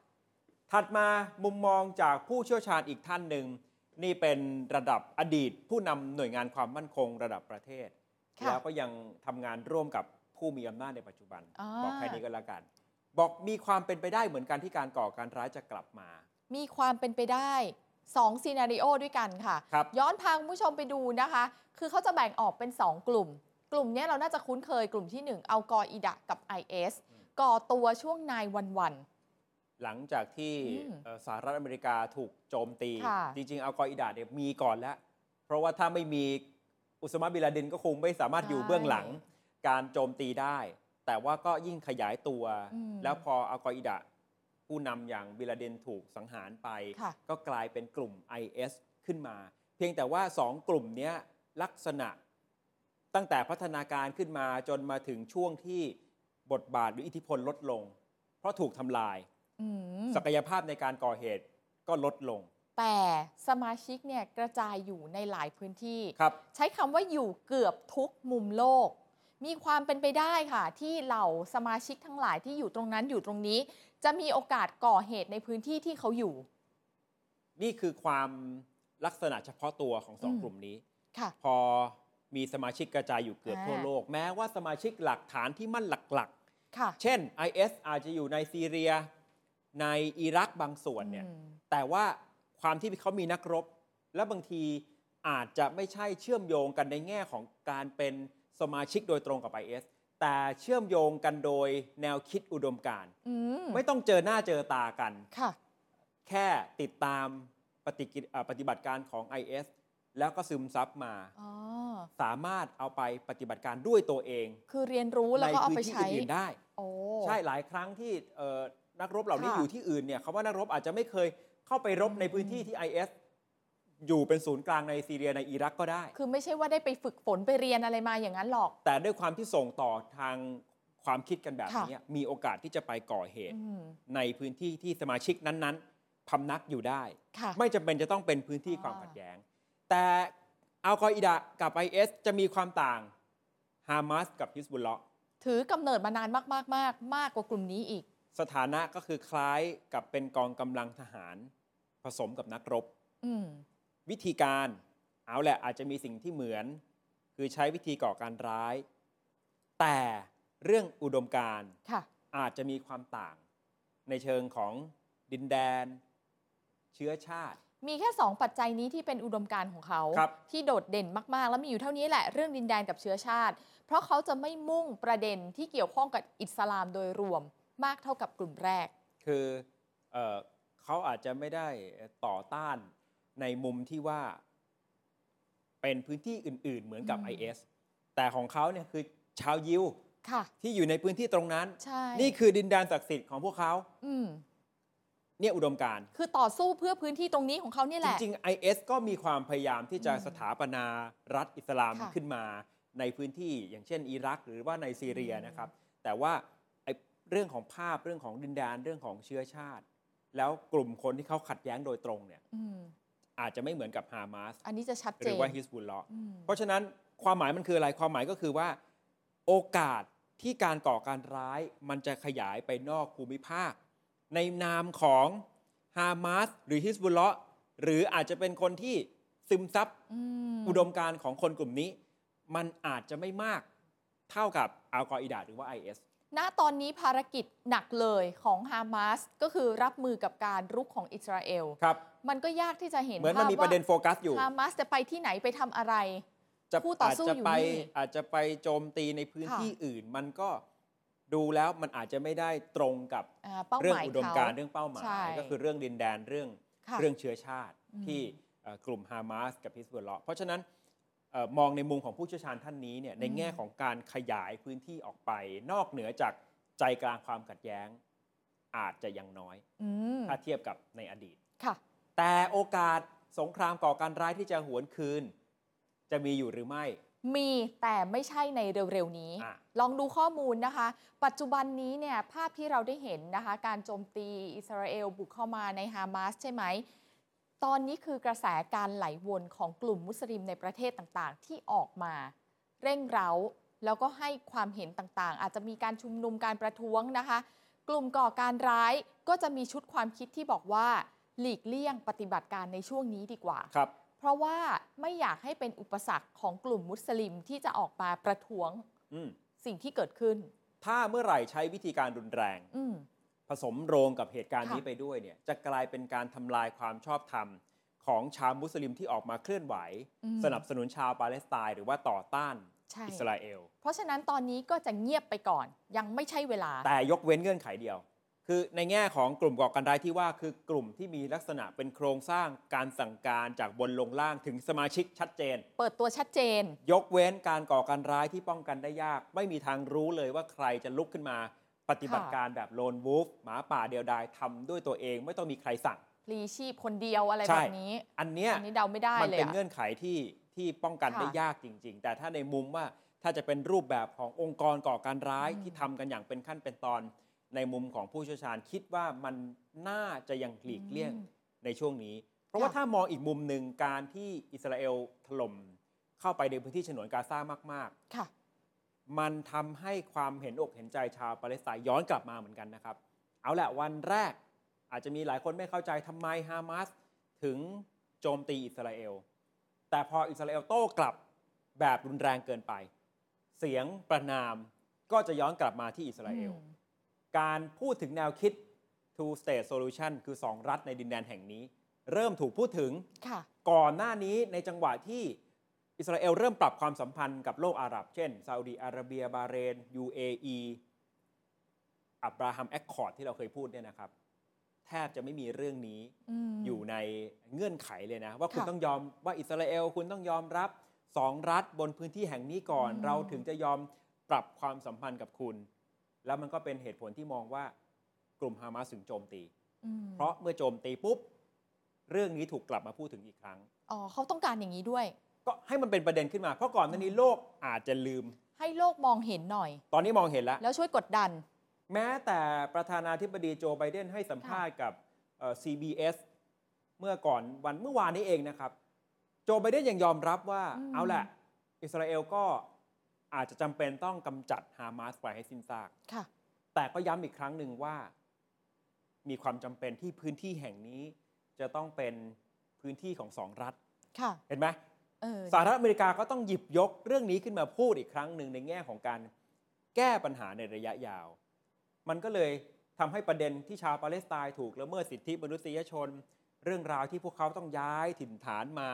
ถัดมามุมมองจากผู้เชี่ยวชาญอีกท่านหนึ่งนี่เป็นระดับอดีตผู้นำหน่วยงานความมั่นคงระดับประเทศแล้วก็ยังทำงานร่วมกับผู้มีอำนาจในปัจจุบันบอกแค่นี้ก็แล้วกันบอกมีความเป็นไปได้เหมือนกันที่การก่อการร้ายจะกลับมามีความเป็นไปได้2ซีนาริโอด้วยกันค่ะย้อนพาคุณผู้ชมไปดูนะคะคือเขาจะแบ่งออกเป็น2กลุ่มนี้เราน่าจะคุ้นเคยกลุ่มที่1อัลกออิดะกับ IS ก่อตัวช่วงนายวันๆหลังจากที่สหรัฐอเมริกาถูกโจมตีจริงๆอัลกออิดะเนี่ยมีก่อนแล้วเพราะว่าถ้าไม่มีอุสมาบินลาเดนก็คงไม่สามารถอยู่เบื้องหลังการโจมตีได้แต่ว่าก็ยิ่งขยายตัวแล้วพออัลกออิดะผู้นำอย่างบินลาเดนถูกสังหารไปก็กลายเป็นกลุ่ม IS ขึ้นมาเพียงแต่ว่า2กลุ่มนี้ลักษณะตั้งแต่พัฒนาการขึ้นมาจนมาถึงช่วงที่บทบาทหรืออิทธิพลลดลงเพราะถูกทำลายศักยภาพในการก่อเหตุก็ลดลงแต่สมาชิกเนี่ยกระจายอยู่ในหลายพื้นที่ใช้คำว่าอยู่เกือบทุกมุมโลกมีความเป็นไปได้ค่ะที่เหล่าสมาชิกทั้งหลายที่อยู่ตรงนั้นอยู่ตรงนี้จะมีโอกาสก่อเหตุในพื้นที่ที่เขาอยู่นี่คือความลักษณะเฉพาะตัวของ2กลุ่มนี้พอมีสมาชิกกระจายอยู่เกือบทั่วโลกแม้ว่าสมาชิกหลักฐานที่มั่นหลักๆเช่น IS อาจจะอยู่ในซีเรียในอิรักบางส่วนเนี่ยแต่ว่าความที่เขามีนักรบและบางทีอาจจะไม่ใช่เชื่อมโยงกันในแง่ของการเป็นสมาชิกโดยตรงกับ IS แต่เชื่อมโยงกันโดยแนวคิดอุดมการณ์ไม่ต้องเจอหน้าเจอตากันแค่ติดตามปฏิบัติการของ IS แล้วก็ซึมซับมาสามารถเอาไปปฏิบัติการด้วยตัวเองคือเรียนรู้แล้วก็เอาไปใช้ในพื้นที่อื่นได้ใช่หลายครั้งที่นักรบเหล่านี้อยู่ที่อื่นเนี่ยคำว่านักรบอาจจะไม่เคยเข้าไปรบในพื้นที่ที่ ISอยู่เป็นศูนย์กลางในซีเรียในอิรักก็ได้คือไม่ใช่ว่าได้ไปฝึกฝนไปเรียนอะไรมาอย่างนั้นหรอกแต่ด้วยความที่ส่งต่อทางความคิดกันแบบนี้มีโอกาสที่จะไปก่อเหตุในพื้นที่ที่สมาชิกนั้นๆพำนักอยู่ได้ไม่จำเป็นจะต้องเป็นพื้นที่ความขัดแย้งแต่อัลกออิดะกับ IS จะมีความต่างฮามาสกับฮิซบุลเลาะห์ถือกำเนิดมานานมากกว่ากลุ่มนี้อีกสถานะก็คือคล้ายกับเป็นกองกำลังทหารผสมกับนักรบวิธีการเอาแหละอาจจะมีสิ่งที่เหมือนคือใช้วิธีก่อการร้ายแต่เรื่องอุดมการณ์อาจจะมีความต่างในเชิงของดินแดนเชื้อชาติมีแค่2ปัจจัยนี้ที่เป็นอุดมการณ์ของเขาที่โดดเด่นมากๆแล้วมีอยู่เท่านี้แหละเรื่องดินแดนกับเชื้อชาติเพราะเขาจะไม่มุ่งประเด็นที่เกี่ยวข้องกับอิสลามโดยรวมมากเท่ากับกลุ่มแรกคือเขาอาจจะไม่ได้ต่อต้านในมุมที่ว่าเป็นพื้นที่อื่นๆเหมือนกับ IS แต่ของเขาเนี่ยคือชาวยิวที่อยู่ในพื้นที่ตรงนั้นนี่คือดินแดนศักดิ์สิทธิ์ของพวกเขาเนี่ยอุดมการณ์คือต่อสู้เพื่อพื้นที่ตรงนี้ของเขาเนี่ยแหละจริงๆ IS ก็มีความพยายามที่จะสถาปนารัฐอิสลามขึ้นมา ในพื้นที่อย่างเช่นอิรักหรือว่าในซีเรียนะครับแต่ว่าเรื่องของภาพเรื่องของดินแดนเรื่องของเชื้อชาติแล้วกลุ่มคนที่เขาขัดแย้งโดยตรงเนี่ยอาจจะไม่เหมือนกับฮามาสอันนี้จะชัดเจนหรือว่าฮิซบุลลอห์เพราะฉะนั้นความหมายมันคืออะไรความหมายก็คือว่าโอกาสที่การก่อการร้ายมันจะขยายไปนอกภูมิภาคในนามของฮามาสหรือฮิซบุลลอห์หรืออาจจะเป็นคนที่ซึมซับอุดมการณ์ของคนกลุ่มนี้มันอาจจะไม่มากเท่ากับอัลกออิดะห์หรือว่า IS ณตอนนี้ภารกิจหนักเลยของฮามาสก็คือรับมือกับการรุกของอิสราเอลครับมันก็ยากที่จะเห็นภาพว่ามันมีประเด็นโฟกัสอยู่ฮามาสจะไปที่ไหนไปทำอะไรคู่ต่อสู้อยู่นี่อาจจะไปโจมตีในพื้นที่อื่นมันก็ดูแล้วมันอาจจะไม่ได้ตรงกับเรื่องอุดมการณ์เรื่องเป้าหมายก็คือเรื่องดินแดนเรื่องเชื้อชาติที่กลุ่มฮามาสกับฮิซบุลลอห์เพราะฉะนั้นมองในมุมของผู้เชี่ยวชาญท่านนี้เนี่ยในแง่ของการขยายพื้นที่ออกไปนอกเหนือจากใจกลางความขัดแย้งอาจจะยังน้อยถ้าเทียบกับในอดีตแต่โอกาสสงครามก่อการร้ายที่จะหวนคืนจะมีอยู่หรือไม่มีแต่ไม่ใช่ในเร็วๆนี้ลองดูข้อมูลนะคะปัจจุบันนี้เนี่ยภาพที่เราได้เห็นนะคะการโจมตีอิสราเอลบุกเข้ามาในฮามาสใช่ไหมตอนนี้คือกระแสการไหลวนของกลุ่มมุสลิมในประเทศต่างๆที่ออกมาเร่งเร้าแล้วก็ให้ความเห็นต่างๆอาจจะมีการชุมนุมการประท้วงนะคะกลุ่มก่อการร้ายก็จะมีชุดความคิดที่บอกว่าหลีกเลี่ยงปฏิบัติการในช่วงนี้ดีกว่าครับเพราะว่าไม่อยากให้เป็นอุปสรรคของกลุ่มมุสลิมที่จะออกมาประท้วงสิ่งที่เกิดขึ้นถ้าเมื่อไหร่ใช้วิธีการรุนแรงผสมโรงกับเหตุการณ์นี้ไปด้วยเนี่ยจะกลายเป็นการทำลายความชอบธรรมของชาวมุสลิมที่ออกมาเคลื่อนไหวสนับสนุนชาวปาเลสไตน์หรือว่าต่อต้านอิสราเอลเพราะฉะนั้นตอนนี้ก็จะเงียบไปก่อนยังไม่ใช่เวลาแต่ยกเว้นเงื่อนไขเดียวคือในแง่ของกลุ่มก่อการร้ายที่ว่าคือกลุ่มที่มีลักษณะเป็นโครงสร้างการสั่งการจากบนลงล่างถึงสมาชิกชัดเจนเปิดตัวชัดเจนยกเว้นการก่อการร้ายที่ป้องกันได้ยากไม่มีทางรู้เลยว่าใครจะลุกขึ้นมาปฏิบัติการแบบโลนวูฟหมาป่าเดียวดายทำด้วยตัวเองไม่ต้องมีใครสั่งพลีชีพคนเดียวอะไรแบบนี้อันนี้เดาไม่ได้เลยมันเป็นเงื่อนไขที่ป้องกันได้ยากจริงๆแต่ถ้าในมุมว่าถ้าจะเป็นรูปแบบขององค์กรก่อการร้ายที่ทำกันอย่างเป็นขั้นเป็นตอนในมุมของผู้เชี่ยวชาญคิดว่ามันน่าจะยังหลีกเลี่ยงในช่วงนี้เพราะว่าถ้ามองอีกมุมหนึ่งการที่อิสราเอลถล่มเข้าไปในพื้นที่ฉนวนกาซามากๆค่ะมันทำให้ความเห็นอกเห็นใจชาวปาเลสไตน์ย้อนกลับมาเหมือนกันนะครับเอาแหละวันแรกอาจจะมีหลายคนไม่เข้าใจทำไมฮามาสถึงโจมตีอิสราเอลแต่พออิสราเอลโต้กลับแบบรุนแรงเกินไปเสียงประณามก็จะย้อนกลับมาที่อิสราเอลการพูดถึงแนวคิด Two State Solution คือ2รัฐในดินแดนแห่งนี้เริ่มถูกพูดถึงก่อนหน้านี้ในจังหวะที่อิสราเอลเริ่มปรับความสัมพันธ์กับโลกอาหรับเช่นซาอุดีอาระเบียบาห์เรน UAE Abraham Accord ที่เราเคยพูดเนี่ยนะครับแทบจะไม่มีเรื่องนี้อยู่ในเงื่อนไขเลยนะว่าคุณต้องยอมว่าอิสราเอลคุณต้องยอมรับ2รัฐบนพื้นที่แห่งนี้ก่อนเราถึงจะยอมปรับความสัมพันธ์กับคุณแล้วมันก็เป็นเหตุผลที่มองว่ากลุ่มฮามาสถึงโจมตีเพราะเมื่อโจมตีปุ๊บเรื่องนี้ถูกกลับมาพูดถึงอีกครั้งอ๋อเขาต้องการอย่างนี้ด้วยก็ให้มันเป็นประเด็นขึ้นมาเพราะก่อนหน้านี้โลกอาจจะลืมให้โลกมองเห็นหน่อยตอนนี้มองเห็นแล้วช่วยกดดันแม้แต่ประธานาธิบดีโจไบเดนให้สัมภาษณ์กับ CBS เมื่อวานนี้เองนะครับโจไบเดนยังยอมรับว่าเอาแหละอิสราเอลก็อาจจะจำเป็นต้องกำจัดฮามาสไปให้สิ้นซากแต่ก็ย้ำอีกครั้งหนึ่งว่ามีความจำเป็นที่พื้นที่แห่งนี้จะต้องเป็นพื้นที่ของสองรัฐเห็นไหมสหรัฐอเมริกาก็ต้องหยิบยกเรื่องนี้ขึ้นมาพูดอีกครั้งหนึ่งในแง่ของการแก้ปัญหาในระยะยาวมันก็เลยทำให้ประเด็นที่ชาวปาเลสไตน์ถูกละเมิดสิทธิมนุษยชนเรื่องราวที่พวกเขาต้องย้ายถิ่นฐานมา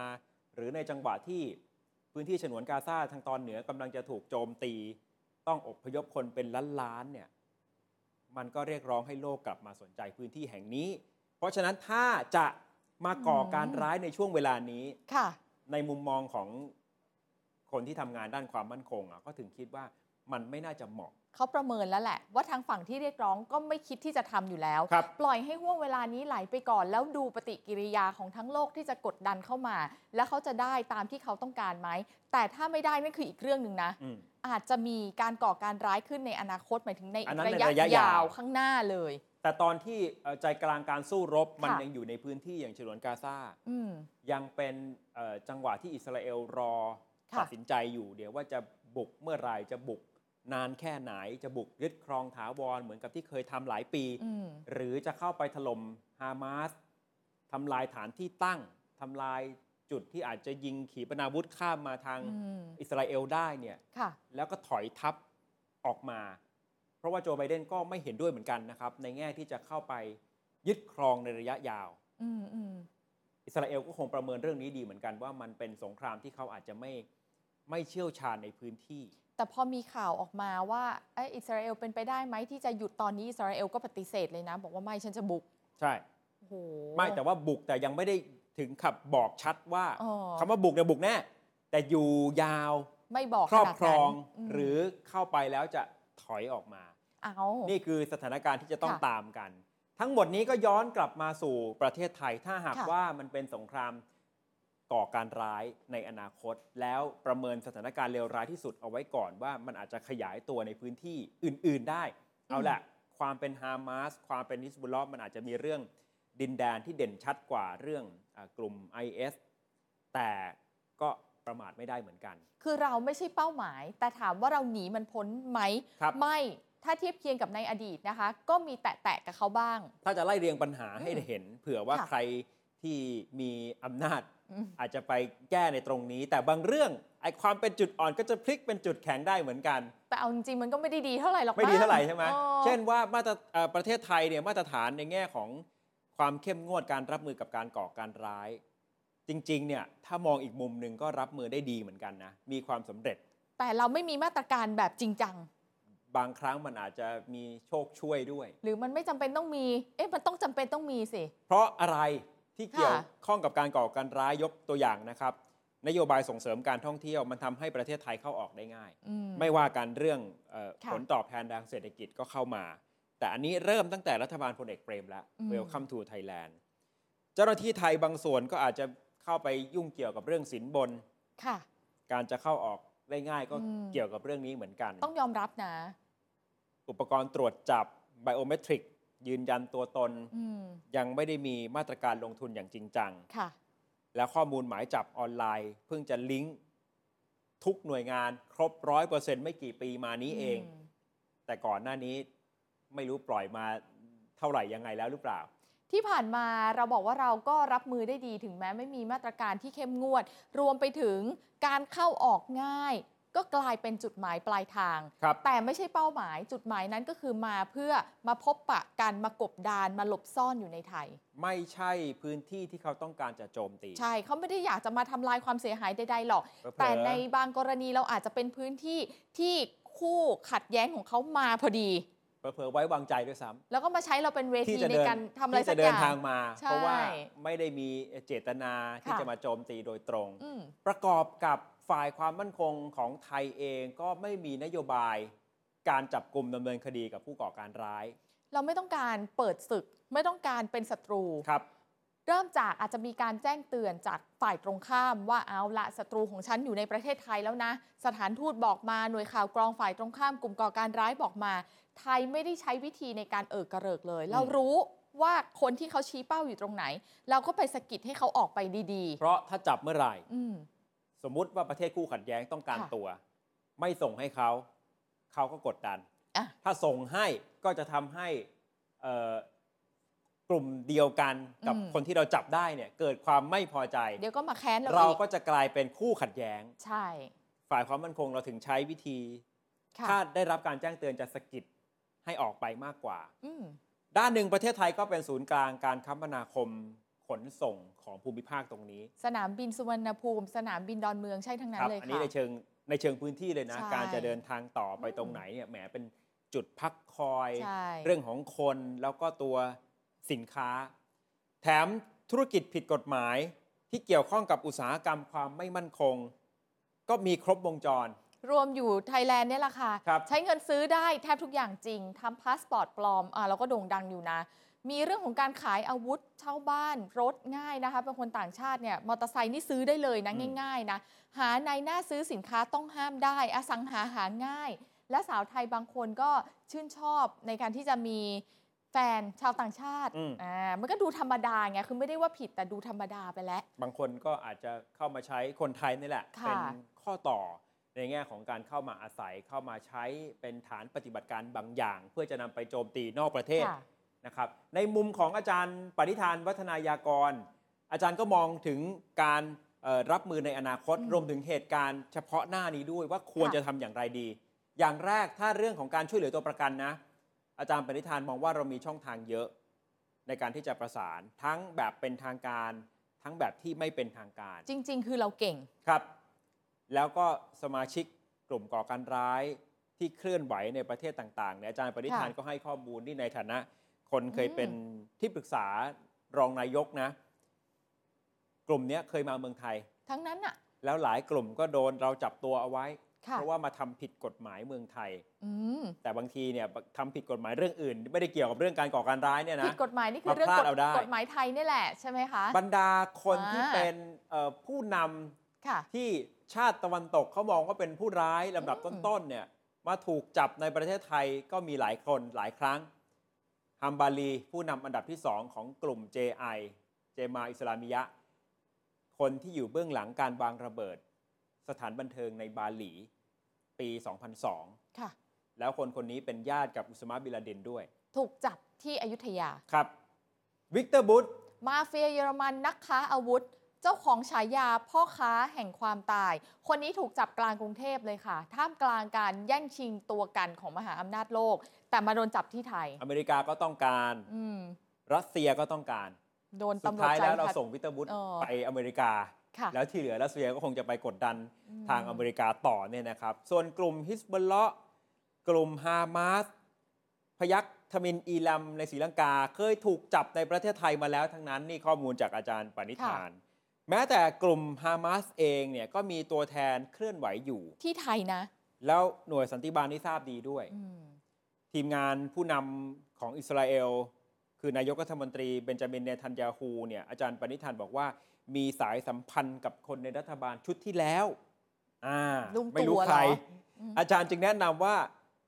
หรือในจังหวะที่พื้นที่ฉนวนกาซาทางตอนเหนือกำลังจะถูกโจมตีต้องอพยพคนเป็นล้านๆเนี่ยมันก็เรียกร้องให้โลกกลับมาสนใจพื้นที่แห่งนี้เพราะฉะนั้นถ้าจะมาก่อการร้ายในช่วงเวลานี้ในมุมมองของคนที่ทำงานด้านความมั่นคงก็ถึงคิดว่า มันไม่น่าจะเหมาะเขาประเมินแล้วแหละว่าทางฝั่งที่เรียกร้องก็ไม่คิดที่จะทำอยู่แล้วปล่อยให้ห่วงเวลานี้ไหลไปก่อนแล้วดูปฏิกิริยาของทั้งโลกที่จะกดดันเข้ามาแล้วเขาจะได้ตามที่เขาต้องการไหมแต่ถ้าไม่ได้นั่นคืออีกเรื่องนึงนะอาจจะมีการก่อการร้ายขึ้นในอนาคตหมายถึงในระยะยาวข้างหน้าเลยแต่ตอนที่ใจกลางการสู้รบมันยังอยู่ในพื้นที่อย่างฉนวนกาซายังเป็นจังหวะที่อิสราเอลรอตัดสินใจอยู่เดี๋ยวว่าจะบุกเมื่อไหร่จะบุกนานแค่ไหนจะบุกยึดครองถาวรเหมือนกับที่เคยทำหลายปีหรือจะเข้าไปถล่มฮามาสทำลายฐานที่ตั้งทำลายจุดที่อาจจะยิงขีปนาวุธข้ามมาทางอิสราเอลได้เนี่ยแล้วก็ถอยทัพออกมาเพราะว่าโจไบเดนก็ไม่เห็นด้วยเหมือนกันนะครับในแง่ที่จะเข้าไปยึดครองในระยะยาวอิสราเอลก็คงประเมินเรื่องนี้ดีเหมือนกันว่ามันเป็นสงครามที่เขาอาจจะไม่เชี่ยวชาญในพื้นที่แต่พอมีข่าวออกมาว่าอิสราเอลเป็นไปได้ไหมที่จะหยุดตอนนี้อิสราเอลก็ปฏิเสธเลยนะบอกว่าไม่ฉันจะบุกใช่โอ้โหไม่แต่ว่าบุกแต่ยังไม่ได้ถึงขับบอกชัดว่าคำว่าบุกเนี่ยบุกแน่แต่อยู่ยาวไม่บอกครอบครองหรือเข้าไปแล้วจะถอยออกมานี่คือสถานการณ์ที่จะต้องตามกันทั้งหมดนี้ก็ย้อนกลับมาสู่ประเทศไทยถ้าหากว่ามันเป็นสงครามก่อการร้ายในอนาคตแล้วประเมินสถานการณ์เลวร้ายที่สุดเอาไว้ก่อนว่ามันอาจจะขยายตัวในพื้นที่อื่นๆได้เอาละความเป็นฮามาสความเป็นฮิซบุลลอฮ์มันอาจจะมีเรื่องดินแดนที่เด่นชัดกว่าเรื่องกลุ่ม IS แต่ก็ประมาทไม่ได้เหมือนกันคือเราไม่ใช่เป้าหมายแต่ถามว่าเราหนีมันพ้นไหมไม่ถ้าเทียบเคียงกับในอดีตนะคะก็มีแตะๆกับเขาบ้างถ้าจะไล่เรียงปัญหาให้เห็นเผื่อว่าใครที่มีอำนาจอาจจะไปแก้ในตรงนี้แต่บางเรื่องไอ้ความเป็นจุดอ่อนก็จะพลิกเป็นจุดแข็งได้เหมือนกันแต่เอาจริงๆมันก็ไม่ได้ดีเท่าไหร่หรอกไม่ดีเท่าไหร่ใช่ไหมเช่นว่าประเทศไทยเนี่ยมาตรฐานในแง่ของความเข้มงวดการรับมือกับการก่อการร้ายจริงๆเนี่ยถ้ามองอีกมุมนึงก็รับมือได้ดีเหมือนกันนะมีความสำเร็จแต่เราไม่มีมาตรการแบบจริงจังบางครั้งมันอาจจะมีโชคช่วยด้วยหรือมันไม่จำเป็นต้องมีมันต้องจำเป็นต้องมีสิเพราะอะไรที่เกี่ยวข้องกับการก่อการร้ายยกตัวอย่างนะครับนโยบายส่งเสริมการท่องเที่ยวมันทำให้ประเทศไทยเข้าออกได้ง่ายไม่ว่าการเรื่องผลตอบแทนทางเศรษฐกิจก็เข้ามาแต่อันนี้เริ่มตั้งแต่รัฐบาลพลเอกเปรมแล้ว Welcome to Thailand เจ้าหน้าที่ไทยบางส่วนก็อาจจะเข้าไปยุ่งเกี่ยวกับเรื่องสินบนการจะเข้าออกได้ง่ายก็เกี่ยวกับเรื่องนี้เหมือนกันต้องยอมรับนะอุปกรณ์ตรวจจับไบโอเมตริกยืนยันตัวตนยังไม่ได้มีมาตรการลงทุนอย่างจริงจังแล้วข้อมูลหมายจับออนไลน์เพิ่งจะลิงก์ทุกหน่วยงานครบ 100% ไม่กี่ปีมานี้เองแต่ก่อนหน้านี้ไม่รู้ปล่อยมาเท่าไหร่ยังไงแล้วหรือเปล่าที่ผ่านมาเราบอกว่าเราก็รับมือได้ดีถึงแม้ไม่มีมาตรการที่เข้มงวดรวมไปถึงการเข้าออกง่ายก็กลายเป็นจุดหมายปลายทางแต่ไม่ใช่เป้าหมายจุดหมายนั้นก็คือมาเพื่อมาพบปะกันมากบดานมาหลบซ่อนอยู่ในไทยไม่ใช่พื้นที่ที่เขาต้องการจะโจมตีใช่เขาไม่ได้อยากจะมาทำลายความเสียหายใดๆหรอกแต่ในบางกรณีเราอาจจะเป็นพื้นที่ที่คู่ขัดแย้งของเขามาพอดีเผลอไว้วางใจด้วยซ้ำแล้วก็มาใช้เราเป็นเวทีในการทำอะไรสักอย่างที่จะเดินทางมาเพราะว่าไม่ได้มีเจตนาที่จะมาโจมตีโดยตรงประกอบกับฝ่ายความมั่นคงของไทยเองก็ไม่มีนโยบายการจับกุมดำเนินคดีกับผู้ก่อการร้ายเราไม่ต้องการเปิดศึกไม่ต้องการเป็นศัตรูครับเริ่มจากอาจจะมีการแจ้งเตือนจากฝ่ายตรงข้ามว่าเอาละศัตรูของฉันอยู่ในประเทศไทยแล้วนะสถานทูตบอกมาหน่วยข่าวกรองฝ่ายตรงข้ามกลุ่มก่อการร้ายบอกมาไทยไม่ได้ใช้วิธีในการกระเริกเลยเรารู้ว่าคนที่เขาชี้เป้าอยู่ตรงไหนเราก็ไปสะกิดให้เขาออกไปดีๆเพราะถ้าจับเมื่อไหร่สมมุติว่าประเทศคู่ขัดแย้งต้องการตัวไม่ส่งให้เขาก็กดดันถ้าส่งให้ก็จะทำให้กลุ่มเดียวกันกับคนที่เราจับได้เนี่ยเกิดความไม่พอใจเดี๋ยวก็มาแค้นเราก็จะกลายเป็นคู่ขัดแย้งใช่ฝ่ายความมั่นคงเราถึงใช้วิธีถ้าได้รับการแจ้งเตือนจะสะกิดให้ออกไปมากกว่าด้านหนึ่งประเทศไทยก็เป็นศูนย์กลางการคมนาคมขนส่งของภูมิภาคตรงนี้สนามบินสุวรรณภูมิสนามบินดอนเมืองใช่ทั้งนั้นเลยค่ะอันนี้ในเชิงพื้นที่เลยนะการจะเดินทางต่อไปตรงไหนเนี่ยแหมเป็นจุดพักคอยเรื่องของคนแล้วก็ตัวสินค้าแถมธุรกิจผิดกฎหมายที่เกี่ยวข้องกับอุตสาหกรรมความไม่มั่นคงก็มีครบวงจร รวมอยู่ไทยแลนด์เนี่ยแหละค่ะใช้เงินซื้อได้แทบทุกอย่างจริงทำพาสปอร์ตปลอมเราก็โด่งดังอยู่นะมีเรื่องของการขายอาวุธเช่าบ้านรถง่ายนะคะเป็นคนต่างชาติเนี่ยมอเตอร์ไซค์นี่ซื้อได้เลยนะง่ายๆนะหาในหน้าซื้อสินค้าต้องห้ามได้อสังหาหาง่ายและสาวไทยบางคนก็ชื่นชอบในการที่จะมีแฟนชาวต่างชาติมันก็ดูธรรมดาไงคือไม่ได้ว่าผิดแต่ดูธรรมดาไปแล้วบางคนก็อาจจะเข้ามาใช้คนไทยนี่แหละเป็นข้อต่อในแง่ของการเข้ามาอาศัยเข้ามาใช้เป็นฐานปฏิบัติการบางอย่างเพื่อจะนำไปโจมตีนอกประเทศนะครับในมุมของอาจารย์ปณิธานวัฒนายากรอาจารย์ก็มองถึงการรับมือในอนาคตรวมถึงเหตุการณ์เฉพาะหน้านี้ด้วยว่าควรจะทำอย่างไรดีอย่างแรกถ้าเรื่องของการช่วยเหลือตัวประกันนะอาจารย์ปณิธานมองว่าเรามีช่องทางเยอะในการที่จะประสานทั้งแบบเป็นทางการทั้งแบบที่ไม่เป็นทางการจริงๆคือเราเก่งครับแล้วก็สมาชิกกลุ่มก่อการร้ายที่เคลื่อนไหวในประเทศต่างๆเนี่ยอาจารย์ปณิธานก็ให้ข้อมูลที่ในฐานะคนเคยเป็นที่ปรึกษารองนายกนะกลุ่มนี้เคยมาเมืองไทยทั้งนั้นน่ะแล้วหลายกลุ่มก็โดนเราจับตัวเอาไว้เพราะว่ามาทำผิดกฎหมายเมืองไทยแต่บางทีเนี่ยทำผิดกฎหมายเรื่องอื่นไม่ได้เกี่ยวกับเรื่องการก่อการร้ายเนี่ยนะผิดกฎหมายนี่คือเรื่องกฎหมายไทยนี่แหละใช่ไหมคะบรรดาคนที่เป็นผู้นำที่ชาติตะวันตกเขามองว่าเป็นผู้ร้ายลำดับต้นๆเนี่ยมาถูกจับในประเทศไทยก็มีหลายคนหลายครั้งฮัมบาลีผู้นำอันดับที่ 2ของกลุ่ม JI เจมาอิสลามิยะคนที่อยู่เบื้องหลังการวางระเบิดสถานบันเทิงในบาหลีปี 2002 ค่ะแล้วคนนี้เป็นญาติกับอุสมาบินลาเดนด้วยถูกจับที่อยุธยาครับวิกเตอร์บุชมาเฟียเยอรมันนักค้าอาวุธเจ้าของฉายาพ่อค้าแห่งความตายคนนี้ถูกจับกลางกรุงเทพเลยค่ะท่ามกลางการแย่งชิงตัวกันของมหาอำนาจโลกแต่มาโดนจับที่ไทยอเมริกาก็ต้องการรัสเซียก็ต้องการโดนตำรวจจับสุดท้ายแล้วเราส่งวิกเตอร์บุชไปอเมริกาแล้วที่เหลือรัสเซียก็คงจะไปกดดันทางอเมริกาต่อเนี่ยนะครับส่วนกลุ่มฮิซบอลเลาะห์กลุ่มฮามาสพยัคฆ์ทมิฬอีลัมในศรีลังกาเคยถูกจับในประเทศไทยมาแล้วทั้งนั้นนี่ข้อมูลจากอาจารย์ปณิธานแม้แต่กลุ่มฮามาสเองเนี่ยก็มีตัวแทนเคลื่อนไหวอยู่ที่ไทยนะแล้วหน่วยสันติบาลนี่ทราบดีด้วยทีมงานผู้นำของอิสราเอลคือนายกรัฐมนตรีเบนจามินเนทันยาฮูเนี่ยอาจารย์ปณิธานบอกว่ามีสายสัมพันธ์กับคนในรัฐบาลชุดที่แล้วไม่รู้ใครอาจารย์จึงแนะนำว่า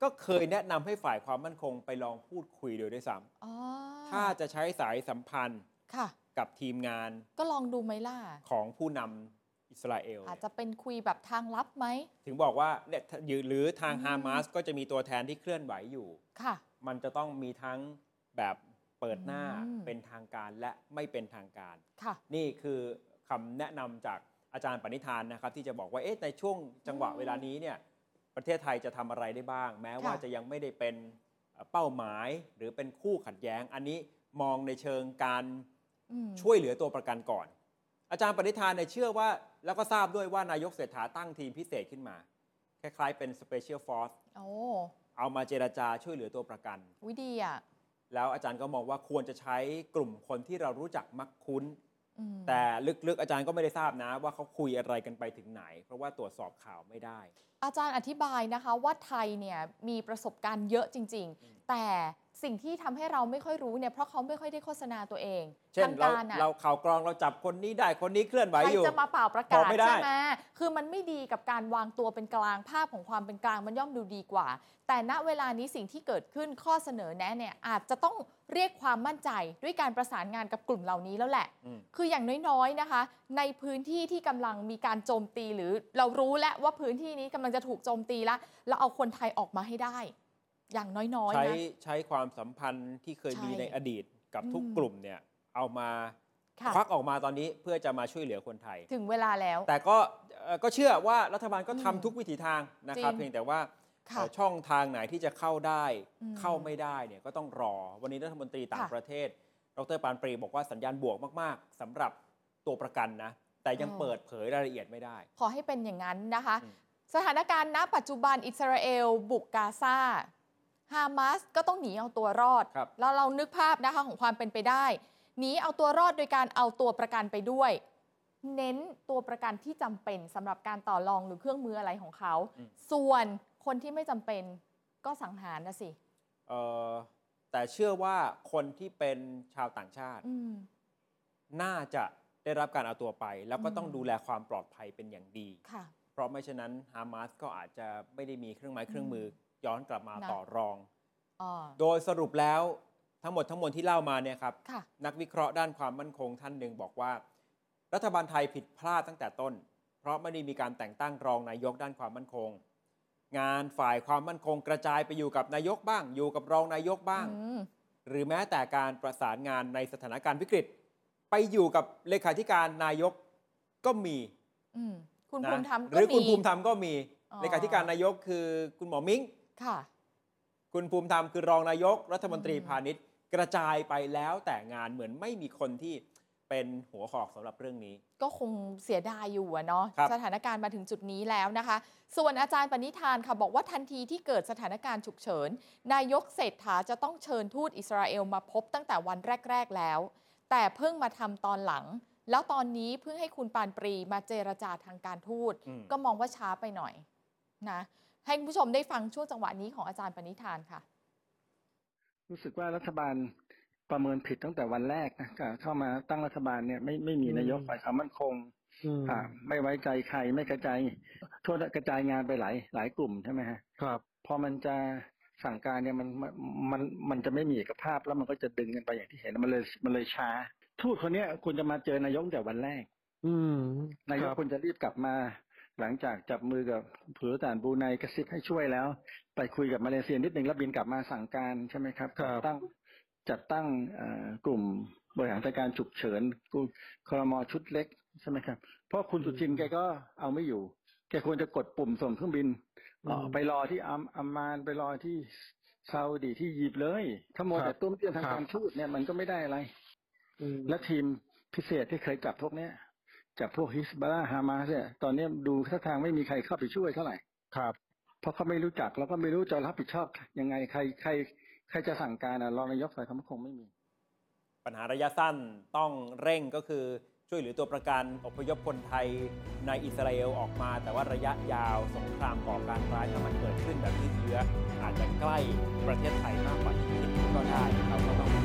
ก็เคยแนะนำให้ฝ่ายความมั่นคงไปลองพูดคุยโดยด้วยซ้ำถ้าจะใช้สายสัมพันธ์กับทีมงานก็ลองดูไหมล่ะของผู้นำอิสราเอลอาจจะเป็นคุยแบบทางลับไหมถึงบอกว่าเนี่ยหรือทางฮามาสก็จะมีตัวแทนที่เคลื่อนไหวอยู่มันจะต้องมีทั้งแบบเปิดหน้าเป็นทางการและไม่เป็นทางการนี่คือคำแนะนำจากอาจารย์ปณิธานนะครับที่จะบอกว่าในช่วงจังหวะเวลานี้เนี่ยประเทศไทยจะทำอะไรได้บ้างแม้ว่าจะยังไม่ได้เป็นเป้าหมายหรือเป็นคู่ขัดแย้งอันนี้มองในเชิงการช่วยเหลือตัวประกันก่อนอาจารย์ปณิธานเชื่อว่าแล้วก็ทราบด้วยว่านายกเศรษฐาตั้งทีมพิเศษขึ้นมาคล้ายๆเป็น Special Force เอามาเจรจาช่วยเหลือตัวประกันดีอ่ะแล้วอาจารย์ก็มองว่าควรจะใช้กลุ่มคนที่เรารู้จักมักคุ้นแต่ลึกๆอาจารย์ก็ไม่ได้ทราบนะว่าเขาคุยอะไรกันไปถึงไหนเพราะว่าตรวจสอบข่าวไม่ได้อาจารย์อธิบายนะคะว่าไทยเนี่ยมีประสบการณ์เยอะจริงๆแต่สิ่งที่ทำให้เราไม่ค่อยรู้เนี่ยเพราะเขาไม่ค่อยได้โฆษณาตัวเองเช่นเราข่าวกรองเราจับคนนี้ได้คนนี้เคลื่อนไหวอยู่ใครจะมาเป่าประกาศใช่ไหมคือมันไม่ดีกับการวางตัวเป็นกลางภาพของความเป็นกลางมันย่อมดูดีกว่าแต่ณเวลานี้สิ่งที่เกิดขึ้นข้อเสนอแนะเนี่ยอาจจะต้องเรียกความมั่นใจด้วยการประสานงานกับกลุ่มเหล่านี้แล้วแหละคืออย่างน้อยๆนะคะในพื้นที่ที่กำลังมีการโจมตีหรือเรารู้แล้วว่าพื้นที่นี้กำลังจะถูกโจมตีแล้วเราเอาคนไทยออกมาให้ได้อย่างน้อยๆนะใช้ความสัมพันธ์ที่เคยมีในอดีตกับทุกกลุ่มเนี่ยเอามาควักออกมาตอนนี้เพื่อจะมาช่วยเหลือคนไทยถึงเวลาแล้วแต่ก็เชื่อว่ารัฐบาลก็ทำทุกวิถีทางนะครับเพียงแต่ว่าช่องทางไหนที่จะเข้าได้เข้าไม่ได้เนี่ยก็ต้องรอวันนี้รัฐมนตรีต่างประเทศดร.ปานปรีบอกว่าสัญญาณบวกมากๆสำหรับตัวประกันนะแต่ยังเปิดเผยรายละเอียดไม่ได้ขอให้เป็นอย่างนั้นนะคะสถานการณ์ณปัจจุบันอิสราเอลบุกกาซาฮามาสก็ต้องหนีเอาตัวรอดแล้วเรานึกภาพนะคะของความเป็นไปได้หนีเอาตัวรอดโดยการเอาตัวประกันไปด้วย เน้นตัวประกันที่จำเป็นสำหรับการต่อรองหรือเครื่องมืออะไรของเขาส่วนคนที่ไม่จำเป็นก็สังหารนะสิแต่เชื่อว่าคนที่เป็นชาวต่างชาติน่าจะได้รับการเอาตัวไปแล้วก็ต้องดูแลความปลอดภัยเป็นอย่างดีเพราะไม่เช่นนั้นฮามาสก็อาจจะไม่ได้มีเครื่องไม้เครื่องมือย้อนกลับมาต่อรองโดยสรุปแล้วทั้งหมดทั้งมวลที่เล่ามาเนี่ยครับนักวิเคราะห์ด้านความมั่นคงท่านหนึ่งบอกว่ารัฐบาลไทยผิดพลาดตั้งแต่ต้นเพราะไม่ได้มีการแต่งตั้งรองนายกด้านความมั่นคงงานฝ่ายความมั่นคงกระจายไปอยู่กับนายกบ้างอยู่กับรองนายกบ้างหรือแม้แต่การประสานงานในสถานการณ์วิกฤตไปอยู่กับเลขาธิการนายกก็มีคุณภูมิธรรมก็มีหรือคุณภูมิธรรมก็มีเลขาธิการนายกคือคุณหมอมิ้งค่ะคุณภูมิธรรมคือรองนายกรัฐมนตรีพาณิชย์กระจายไปแล้วแต่งานเหมือนไม่มีคนที่เป็นหัวหอกสำหรับเรื่องนี้ก็คงเสียดายอยู่เนาะสถานการณ์มาถึงจุดนี้แล้วนะคะส่วนอาจารย์ปณิธานค่ะบอกว่าทันทีที่เกิดสถานการณ์ฉุกเฉินนายกเศรษฐาจะต้องเชิญทูตอิสราเอลมาพบตั้งแต่วันแรกๆแล้วแต่เพิ่งมาทำตอนหลังแล้วตอนนี้เพิ่งให้คุณปานปรีมาเจรจาทางการทูตก็มองว่าช้าไปหน่อยนะให้คุณผู้ชมได้ฟังช่วงจังหวะนี้ของอาจารย์ปณิธานค่ะรู้สึกว่ารัฐบาลประเมินผิดตั้งแต่วันแรกนะเข้ามาตั้งรัฐบาลเนี่ยไม่มีนายกฝ่ายความมั่นคงไม่ไว้ใจใครไม่กระจายทั่วกระจายงานไปหลายกลุ่มใช่ไหมฮะครับพอมันจะสั่งการเนี่ยมันจะไม่มีเอกภาพแล้วมันก็จะดึงกันไปอย่างที่เห็นมันเลยช้าทูตคนเนี้ยคุณจะมาเจอนายกแต่วันแรกนายกคุณจะรีบกลับมาหลังจากจับมือกับผู้ต่างบรูไนกระซิบให้ช่วยแล้วไปคุยกับมาเลเซียนิดนึงแล้วบินกลับมาสั่งการใช่ไหมครับจัดตั้งกลุ่มบริหารจัดการฉุกเฉินกลุ่มครม.ชุดเล็กใช่ไหมครับเพราะคุณสุจินแกก็เอาไม่อยู่แกควรจะกดปุ่มส่งเครื่องบินไปรอที่อัมมานไปรอที่ซาอุดีที่อียิปต์เลยถ้ามัวแต่ตุ้มเตี้ยทางการทูตเนี่ยมันก็ไม่ได้อะไรและทีมพิเศษที่เคยจับพวกเนี้ยจับพวกฮิสบัลลาฮ์ฮามาสเนี่ยตอนนี้ดูท่าทางไม่มีใครเข้าไปช่วยเท่าไหร่ครับเพราะเขาไม่รู้จักแล้วก็ไม่รู้จะรับผิดชอบยังไงใครจะสั่งการรองนายกฝ่ายความมั่นคงไม่มีปัญหาระยะสั้นต้องเร่งก็คือช่วยเหลือตัวประกันอพยพคนไทยในอิสราเอลออกมาแต่ว่าระยะยาวสงครามก่อการร้ายถ้ามันเกิดขึ้นแบบยืดเยื้ออาจจะใกล้ประเทศไทยมากกว่าที่คิดก็ได้เราก็ต้อง